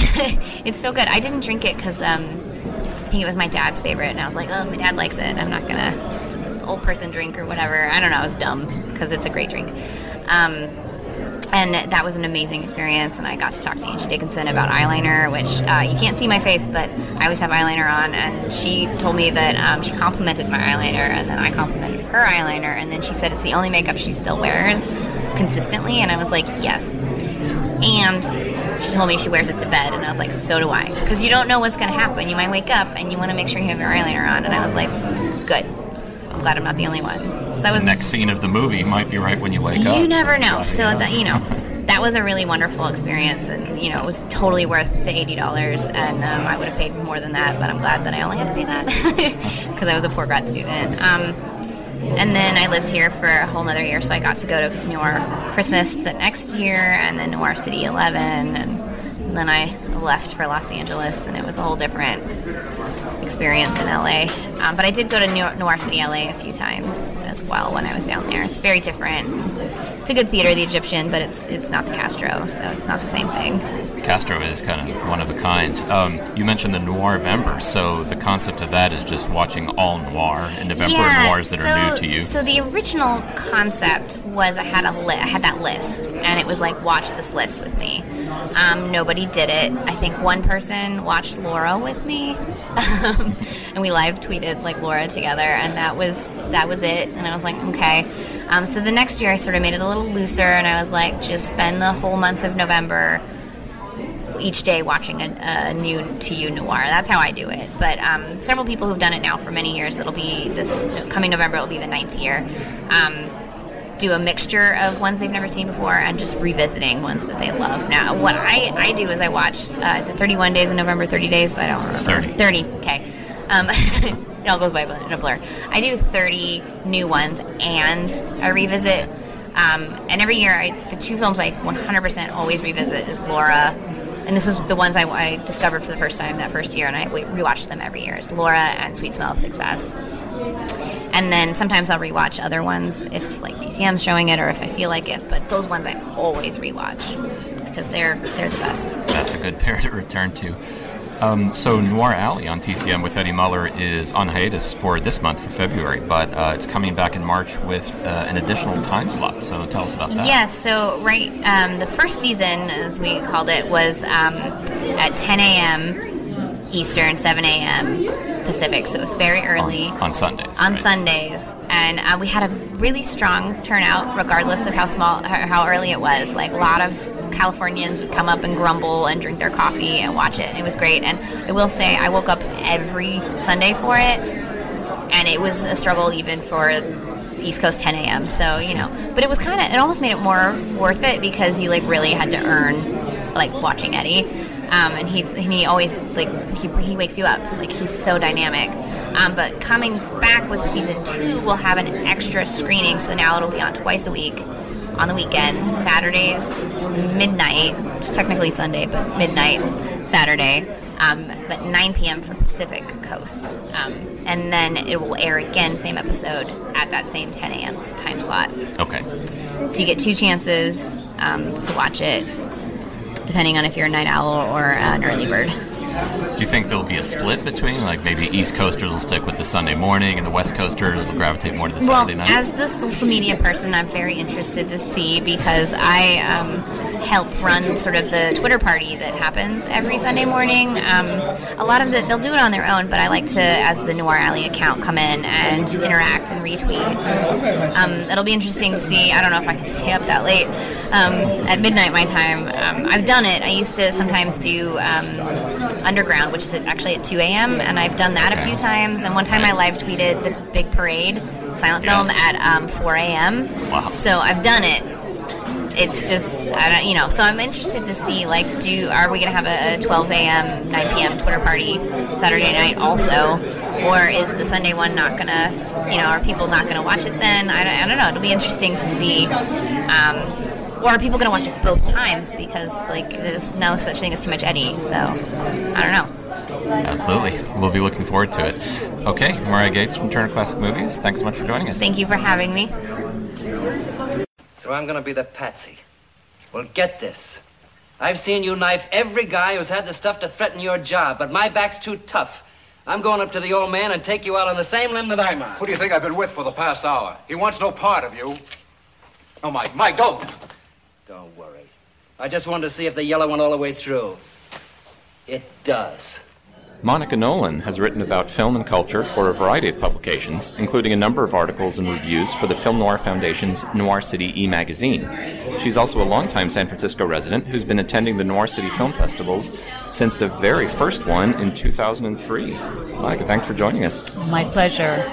it's so good. I didn't drink it because um, I think it was my dad's favorite, and I was like, oh, if my dad likes it, I'm not going to. It's an old person drink or whatever. I don't know. I was dumb because it's a great drink. Um, and that was an amazing experience, and I got to talk to Angie Dickinson about eyeliner, which uh, you can't see my face, but I always have eyeliner on, and she told me that um, she complimented my eyeliner, and then I complimented her eyeliner, and then she said it's the only makeup she still wears consistently, and I was like, yes. And she told me she wears it to bed, and I was like, so do I, because you don't know what's going to happen. You might wake up, and you want to make sure you have your eyeliner on, and I was like, good. I'm glad I'm not the only one. So that was, the next scene of the movie might be right when you wake you up. You never so know. So, that, you know, that was a really wonderful experience, and, you know, it was totally worth the eighty dollars, and um, I would have paid more than that, but I'm glad that I only had to pay that because I was a poor grad student. Um, and then I lived here for a whole nother year, so I got to go to Noir Christmas the next year, and then Noir City eleven, and then I left for Los Angeles, and it was a whole different experience in L A. Um, but I did go to New- Noir City, L A a few times as well when I was down there. It's very different. It's a good theater, the Egyptian, but it's it's not the Castro, so it's not the same thing. Castro is kind of one of a kind. Um, you mentioned the Noir-vember, so the concept of that is just watching all noir and the vember yeah, noirs that so, are new to you. So the original concept was I had a li- I had that list, and it was like, watch this list with me. Um, nobody did it. I think one person watched Laura with me, um, and we live tweeted like Laura together, and that was that was it. And I was like, okay. Um, so the next year, I sort of made it a little looser, and I was like, just spend the whole month of November each day watching a, a new to you noir. That's how I do it. But um, several people who've done it now for many years. It'll be this coming November. It'll be the ninth year. Um, do a mixture of ones they've never seen before and just revisiting ones that they love. Now, what I, I do is I watch, uh, is it thirty-one days in November, thirty days? I don't remember. thirty. thirty, okay. Um, it all goes by in a blur. I do thirty new ones and I revisit. Um, and every year, I, the two films I one hundred percent always revisit is Laura, and this is the ones I, I discovered for the first time that first year, and I rewatch them every year. It's Laura and Sweet Smell of Success. And then sometimes I'll rewatch other ones if like D C M's showing it or if I feel like it. But those ones I always rewatch because they're they're the best. That's a good pair to return to. Um, so Noir Alley on T C M with Eddie Muller is on hiatus for this month for February, but uh, it's coming back in March with uh, an additional time slot. So tell us about that. Yes. Yeah, so right, um, the first season, as we called it, was um, at ten a.m. Eastern, seven a.m. Pacific, so it was very early. On, on Sundays. On right. Sundays. And uh, we had a really strong turnout, regardless of how small, how early it was. Like, a lot of Californians would come up and grumble and drink their coffee and watch it. And it was great. And I will say, I woke up every Sunday for it, and it was a struggle even for East Coast ten a.m. So, you know. But it was kind of, it almost made it more worth it because you, like, really had to earn, like, watching Eddie. Um, and he's and he always like he he wakes you up, like he's so dynamic. Um, but coming back with season two, we'll have an extra screening. So now it'll be on twice a week, on the weekends, Saturdays midnight, which is technically Sunday, but midnight Saturday, um, but nine p.m. for Pacific Coast, um, and then it will air again, same episode at that same ten a.m. time slot. Okay. So you get two chances um, to watch it, depending on if you're a night owl or an early bird. Do you think there'll be a split between, like, maybe East Coasters will stick with the Sunday morning and the West Coasters will gravitate more to the Saturday night? Well, as the social media person, I'm very interested to see because I um, help run sort of the Twitter party that happens every Sunday morning. Um, a lot of the, they'll do it on their own, but I like to, as the Noir Alley account, come in and interact and retweet. Um, it'll be interesting to see. I don't know if I can stay up that late. Um, at midnight my time, um, I've done it. I used to sometimes do um, Underground, which is actually at two a.m., and I've done that a few times. And one time I live tweeted the Big Parade, silent film, yes, at um, four a.m. Wow. So I've done it. It's just, I don't, you know, so I'm interested to see, like, do are we going to have a twelve a.m., nine p.m. Twitter party Saturday night also, or is the Sunday one not going to, you know, are people not going to watch it then? I don't, I don't know. It'll be interesting to see. Um, Or are people going to watch it both times because, like, there's no such thing as too much Eddie. So, I don't know. Absolutely. We'll be looking forward to it. Okay, Mariah Gates from Turner Classic Movies, thanks so much for joining us. Thank you for having me. So I'm going to be the patsy. Well, get this. I've seen you knife every guy who's had the stuff to threaten your job, but my back's too tough. I'm going up to the old man and take you out on the same limb that I'm on. Who do you think I've been with for the past hour? He wants no part of you. Oh, Mike, Mike, don't. Don't worry. I just wanted to see if the yellow went all the way through. It does. Monica Nolan has written about film and culture for a variety of publications, including a number of articles and reviews for the Film Noir Foundation's Noir City e-magazine. She's also a longtime San Francisco resident who's been attending the Noir City Film Festivals since the very first one in two thousand three. Monica, thanks for joining us. My pleasure.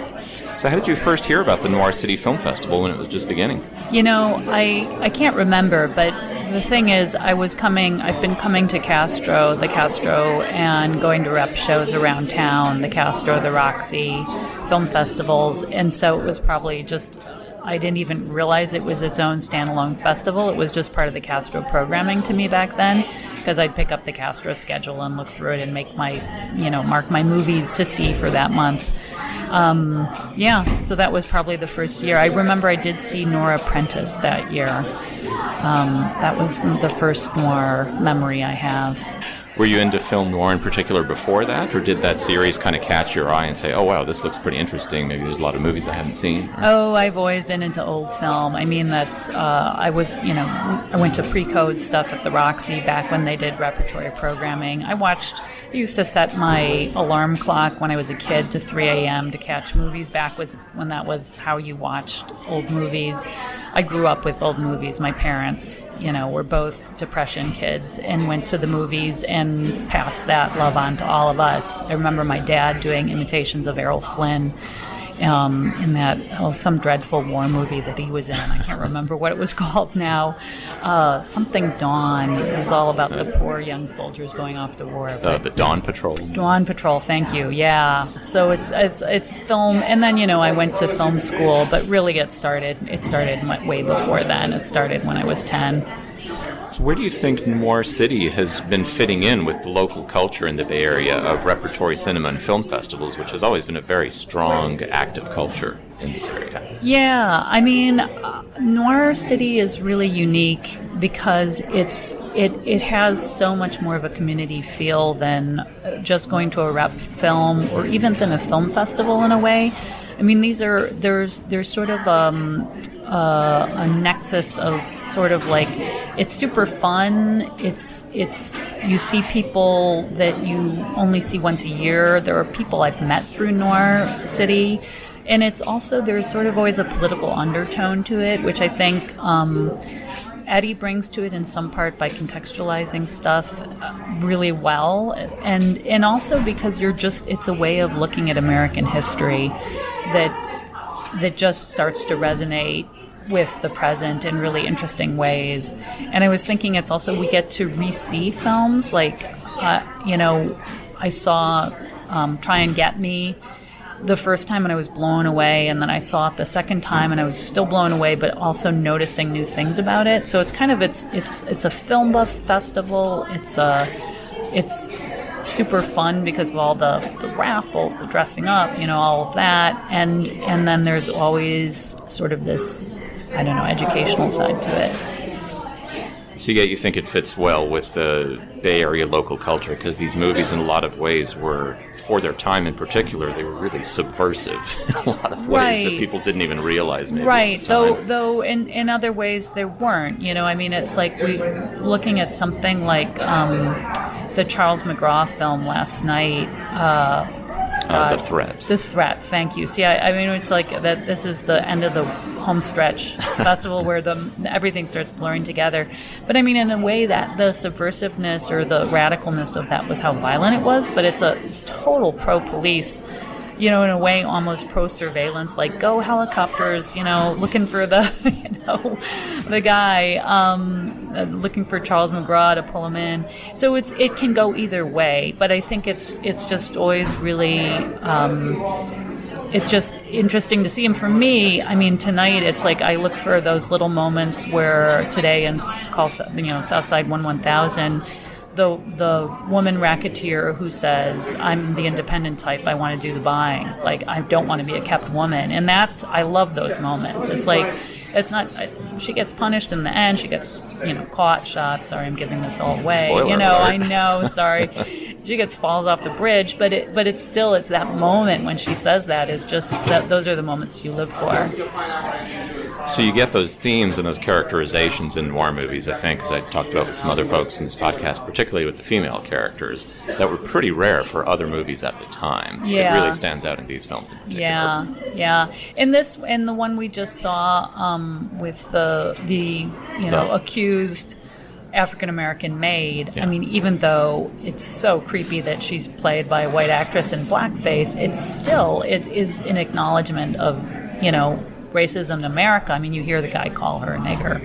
So how did you first hear about the Noir City Film Festival when it was just beginning? You know, I, I can't remember, but the thing is, I was coming, I've been coming to Castro, the Castro, and going to rep shows around town, the Castro, the Roxy, film festivals, and so it was probably just, I didn't even realize it was its own standalone festival. It was just part of the Castro programming to me back then, because I'd pick up the Castro schedule and look through it and make my, you know, mark my movies to see for that month. Um, yeah, so that was probably the first year. I remember I did see Nora Prentice that year. Um, that was the first noir memory I have. Were you into film noir in particular before that, or did that series kind of catch your eye and say, oh, wow, this looks pretty interesting, maybe there's a lot of movies I haven't seen? Or... Oh, I've always been into old film. I mean, that's, uh, I was, you know, I went to pre-code stuff at the Roxy back when they did repertory programming. I watched, I used to set my alarm clock when I was a kid to three a.m. to catch movies back was when that was how you watched old movies. I grew up with old movies. My parents, you know, were both Depression kids and went to the movies and And passed that love on to all of us. I remember my dad doing imitations of Errol Flynn um, in that, oh, some dreadful war movie that he was in. I can't remember what it was called now. Uh, something Dawn. It was all about the poor young soldiers going off to war. Uh, the Dawn Patrol. Dawn Patrol, thank you, yeah. So it's, it's, it's film, and then, you know, I went to film school, but really it started, it started way before then. It started when I was ten. So where do you think Noir City has been fitting in with the local culture in the Bay Area of repertory cinema and film festivals, which has always been a very strong, active culture in this area? Yeah, I mean, uh, Noir City is really unique because it's it, it has so much more of a community feel than just going to a rep film or even than a film festival in a way. I mean, these are, there's, there's sort of... Um, Uh, a nexus of sort of like, it's super fun. It's, it's, you see people that you only see once a year. There are people I've met through Noir City. And it's also, there's sort of always a political undertone to it, which I think um, Eddie brings to it in some part by contextualizing stuff really well. And, and also because you're just, it's a way of looking at American history that, that just starts to resonate with the present in really interesting ways. And I was thinking it's also, we get to re-see films. Like, uh, you know, I saw um, Try and Get Me the first time and I was blown away. And then I saw it the second time and I was still blown away, but also noticing new things about it. So it's kind of, it's it's it's a film buff festival. It's a, it's super fun because of all the, the raffles, the dressing up, you know, all of that. And, and then there's always sort of this, I don't know, educational side to it. So yeah, you think it fits well with the Bay Area local culture because these movies in a lot of ways were, for their time in particular, they were really subversive in a lot of ways right. that people didn't even realize maybe. Right, though though in, in other ways they weren't. You know, I mean, it's like we looking at something like um, the Charles McGraw film last night. Uh, Uh, the Threat. The Threat, thank you. See, I, I mean, it's like that. This is the end of the home stretch festival where the everything starts blurring together. But I mean, in a way that the subversiveness or the radicalness of that was how violent it was, but it's a it's total pro-police, you know, in a way almost pro-surveillance, like go helicopters, you know, looking for the, you know, the guy, um, looking for Charles McGraw to pull him in. So it's it can go either way, but I think it's it's just always really, um, it's just interesting to see. And for me, I mean, tonight it's like I look for those little moments where today in call, you know, Southside one one thousand. The the woman racketeer who says, I'm the independent type, I want to do the buying. Like, I don't want to be a kept woman. And that, I love those moments. It's like, it's not, she gets punished in the end. She gets, you know, caught, shot. Sorry, I'm giving this all away. Spoiler you know, alert. I know, sorry. She gets, falls off the bridge, but it, but it's still, it's that moment when she says that is just, that those are the moments you live for. So you get those themes and those characterizations in noir movies, I think, because I talked about with some other folks in this podcast, particularly with the female characters, that were pretty rare for other movies at the time. Yeah. It really stands out in these films in particular. Yeah, yeah. In this, in the one we just saw um, with the, the you know, the. accused African-American maid, yeah. I mean, even though it's so creepy that she's played by a white actress in blackface, it's still, it is an acknowledgement of, you know, racism in America. I mean, you hear the guy call her a nigger,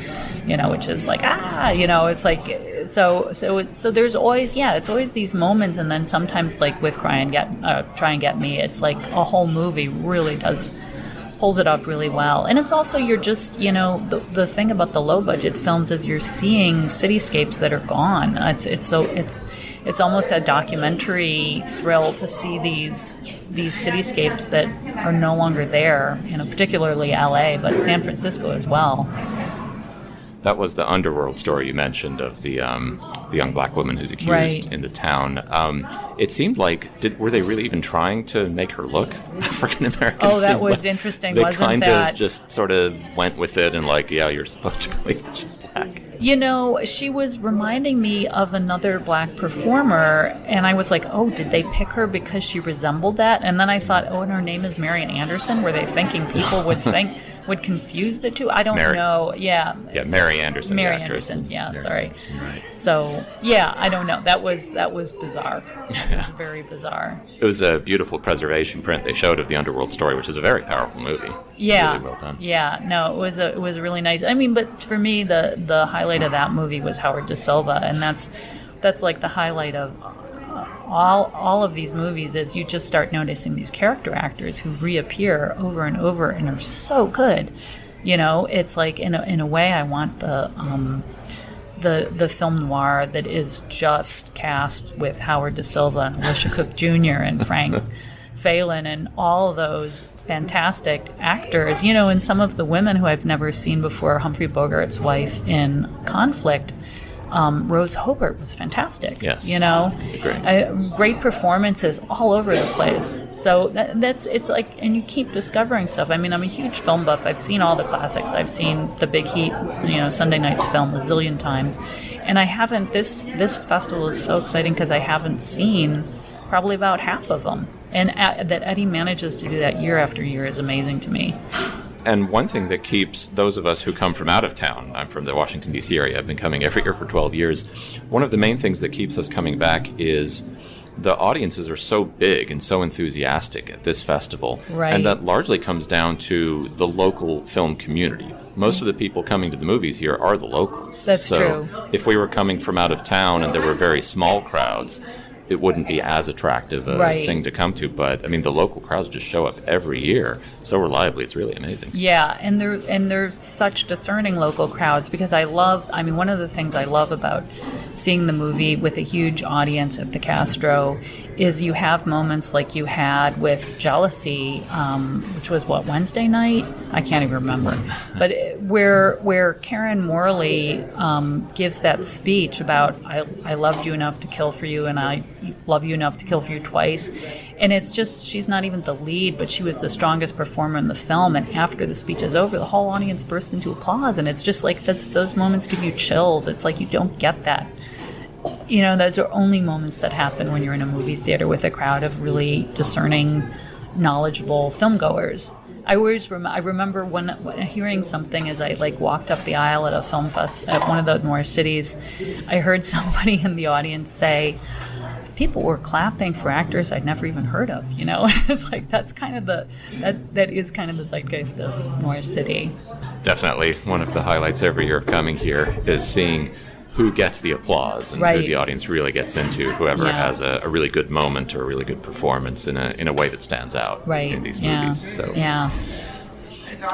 you know, which is like, ah, you know, it's like, so, so, it, so there's always, yeah, it's always these moments. And then sometimes like with Cry and Get, uh, Try and Get Me, it's like a whole movie really does, pulls it off really well. And it's also, you're just, you know, the, the thing about the low budget films is you're seeing cityscapes that are gone. It's, it's so, it's, it's almost a documentary thrill to see these these cityscapes that are no longer there, you know, particularly L A, but San Francisco as well. That was the underworld story you mentioned of the um, the young black woman who's accused right. in the town. Um, it seemed like, did, were they really even trying to make her look African-American? Oh, that was like, interesting, they wasn't kind that? of just sort of went with it and like, yeah, you're supposed to believe that she's black. You know, she was reminding me of another black performer, and I was like, oh, did they pick her because she resembled that? And then I thought, oh, and her name is Marian Anderson? Were they thinking people would think... would confuse the two? I don't Mary. know. Yeah. Yeah, Mary Anderson. Mary Anderson. Yeah, Mary sorry. Anderson, right. So, yeah, I don't know. That was that was bizarre. Yeah. It was very bizarre. It was a beautiful preservation print they showed of the Underworld story, which is a very powerful movie. Yeah. Really well done. Yeah. No, it was a, it was really nice. I mean, but for me, the the highlight of that movie was Howard Da Silva, and that's that's like the highlight of all all of these movies is you just start noticing these character actors who reappear over and over and are so good. You know, it's like in a, in a way I want the um, the the film noir that is just cast with Howard Da Silva and Alicia Cook Junior and Frank Phelan and all those fantastic actors. You know, and some of the women who I've never seen before, Humphrey Bogart's wife in Conflict, Um, Rose Hobart was fantastic. Yes, you know, great. Uh, great performances all over the place. So that, that's it's like, and you keep discovering stuff. I mean, I'm a huge film buff. I've seen all the classics. I've seen The Big Heat, you know, Sunday Night's Film a zillion times, and I haven't. This this festival is so exciting because I haven't seen probably about half of them, and at, that Eddie manages to do that year after year is amazing to me. And one thing that keeps those of us who come from out of town, I'm from the Washington, D C area, I've been coming every year for twelve years, one of the main things that keeps us coming back is the audiences are so big and so enthusiastic at this festival. Right. And that largely comes down to the local film community. Most of the people coming to the movies here are the locals. That's so true. So if we were coming from out of town and there were very small crowds, it wouldn't be as attractive a right. thing to come to. But, I mean, the local crowds just show up every year so reliably. It's really amazing. Yeah, and they're, and they're such discerning local crowds because I love, I mean, one of the things I love about seeing the movie with a huge audience at the Castro is you have moments like you had with Jealousy, um, which was, what, Wednesday night? I can't even remember. But it, where where Karen Morley um, gives that speech about, I, I loved you enough to kill for you, and I love you enough to kill for you twice. And it's just, she's not even the lead, but she was the strongest performer in the film. And after the speech is over, the whole audience bursts into applause. And it's just like, that's, those moments give you chills. It's like you don't get that. You know, those are only moments that happen when you're in a movie theater with a crowd of really discerning, knowledgeable filmgoers. I always rem- I remember when, when hearing something as I like walked up the aisle at a film fest at one of the Noir cities. I heard somebody in the audience say, "People were clapping for actors I'd never even heard of." You know, it's like that's kind of the that that is kind of the zeitgeist of Noir City. Definitely, one of the highlights every year of coming here is seeing who gets the applause and right. who the audience really gets into, whoever yeah. has a, a really good moment or a really good performance in a in a way that stands out right. in these yeah. movies. So yeah.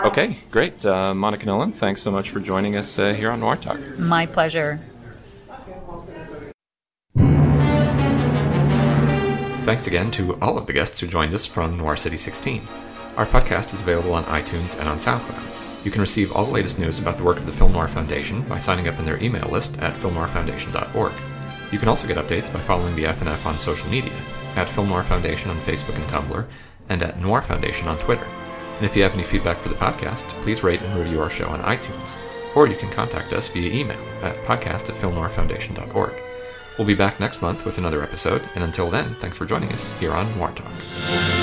Okay, great. Uh, Monica Nolan, thanks so much for joining us uh, here on Noir Talk. My pleasure. Thanks again to all of the guests who joined us from Noir City sixteen. Our podcast is available on iTunes and on SoundCloud. You can receive all the latest news about the work of the Film Noir Foundation by signing up in their email list at film noir foundation dot org. You can also get updates by following the F N F on social media, at Film Noir Foundation on Facebook and Tumblr, and at Noir Foundation on Twitter. And if you have any feedback for the podcast, please rate and review our show on iTunes, or you can contact us via email at podcast at film noir foundation dot org. We'll be back next month with another episode, and until then, thanks for joining us here on Noir Talk.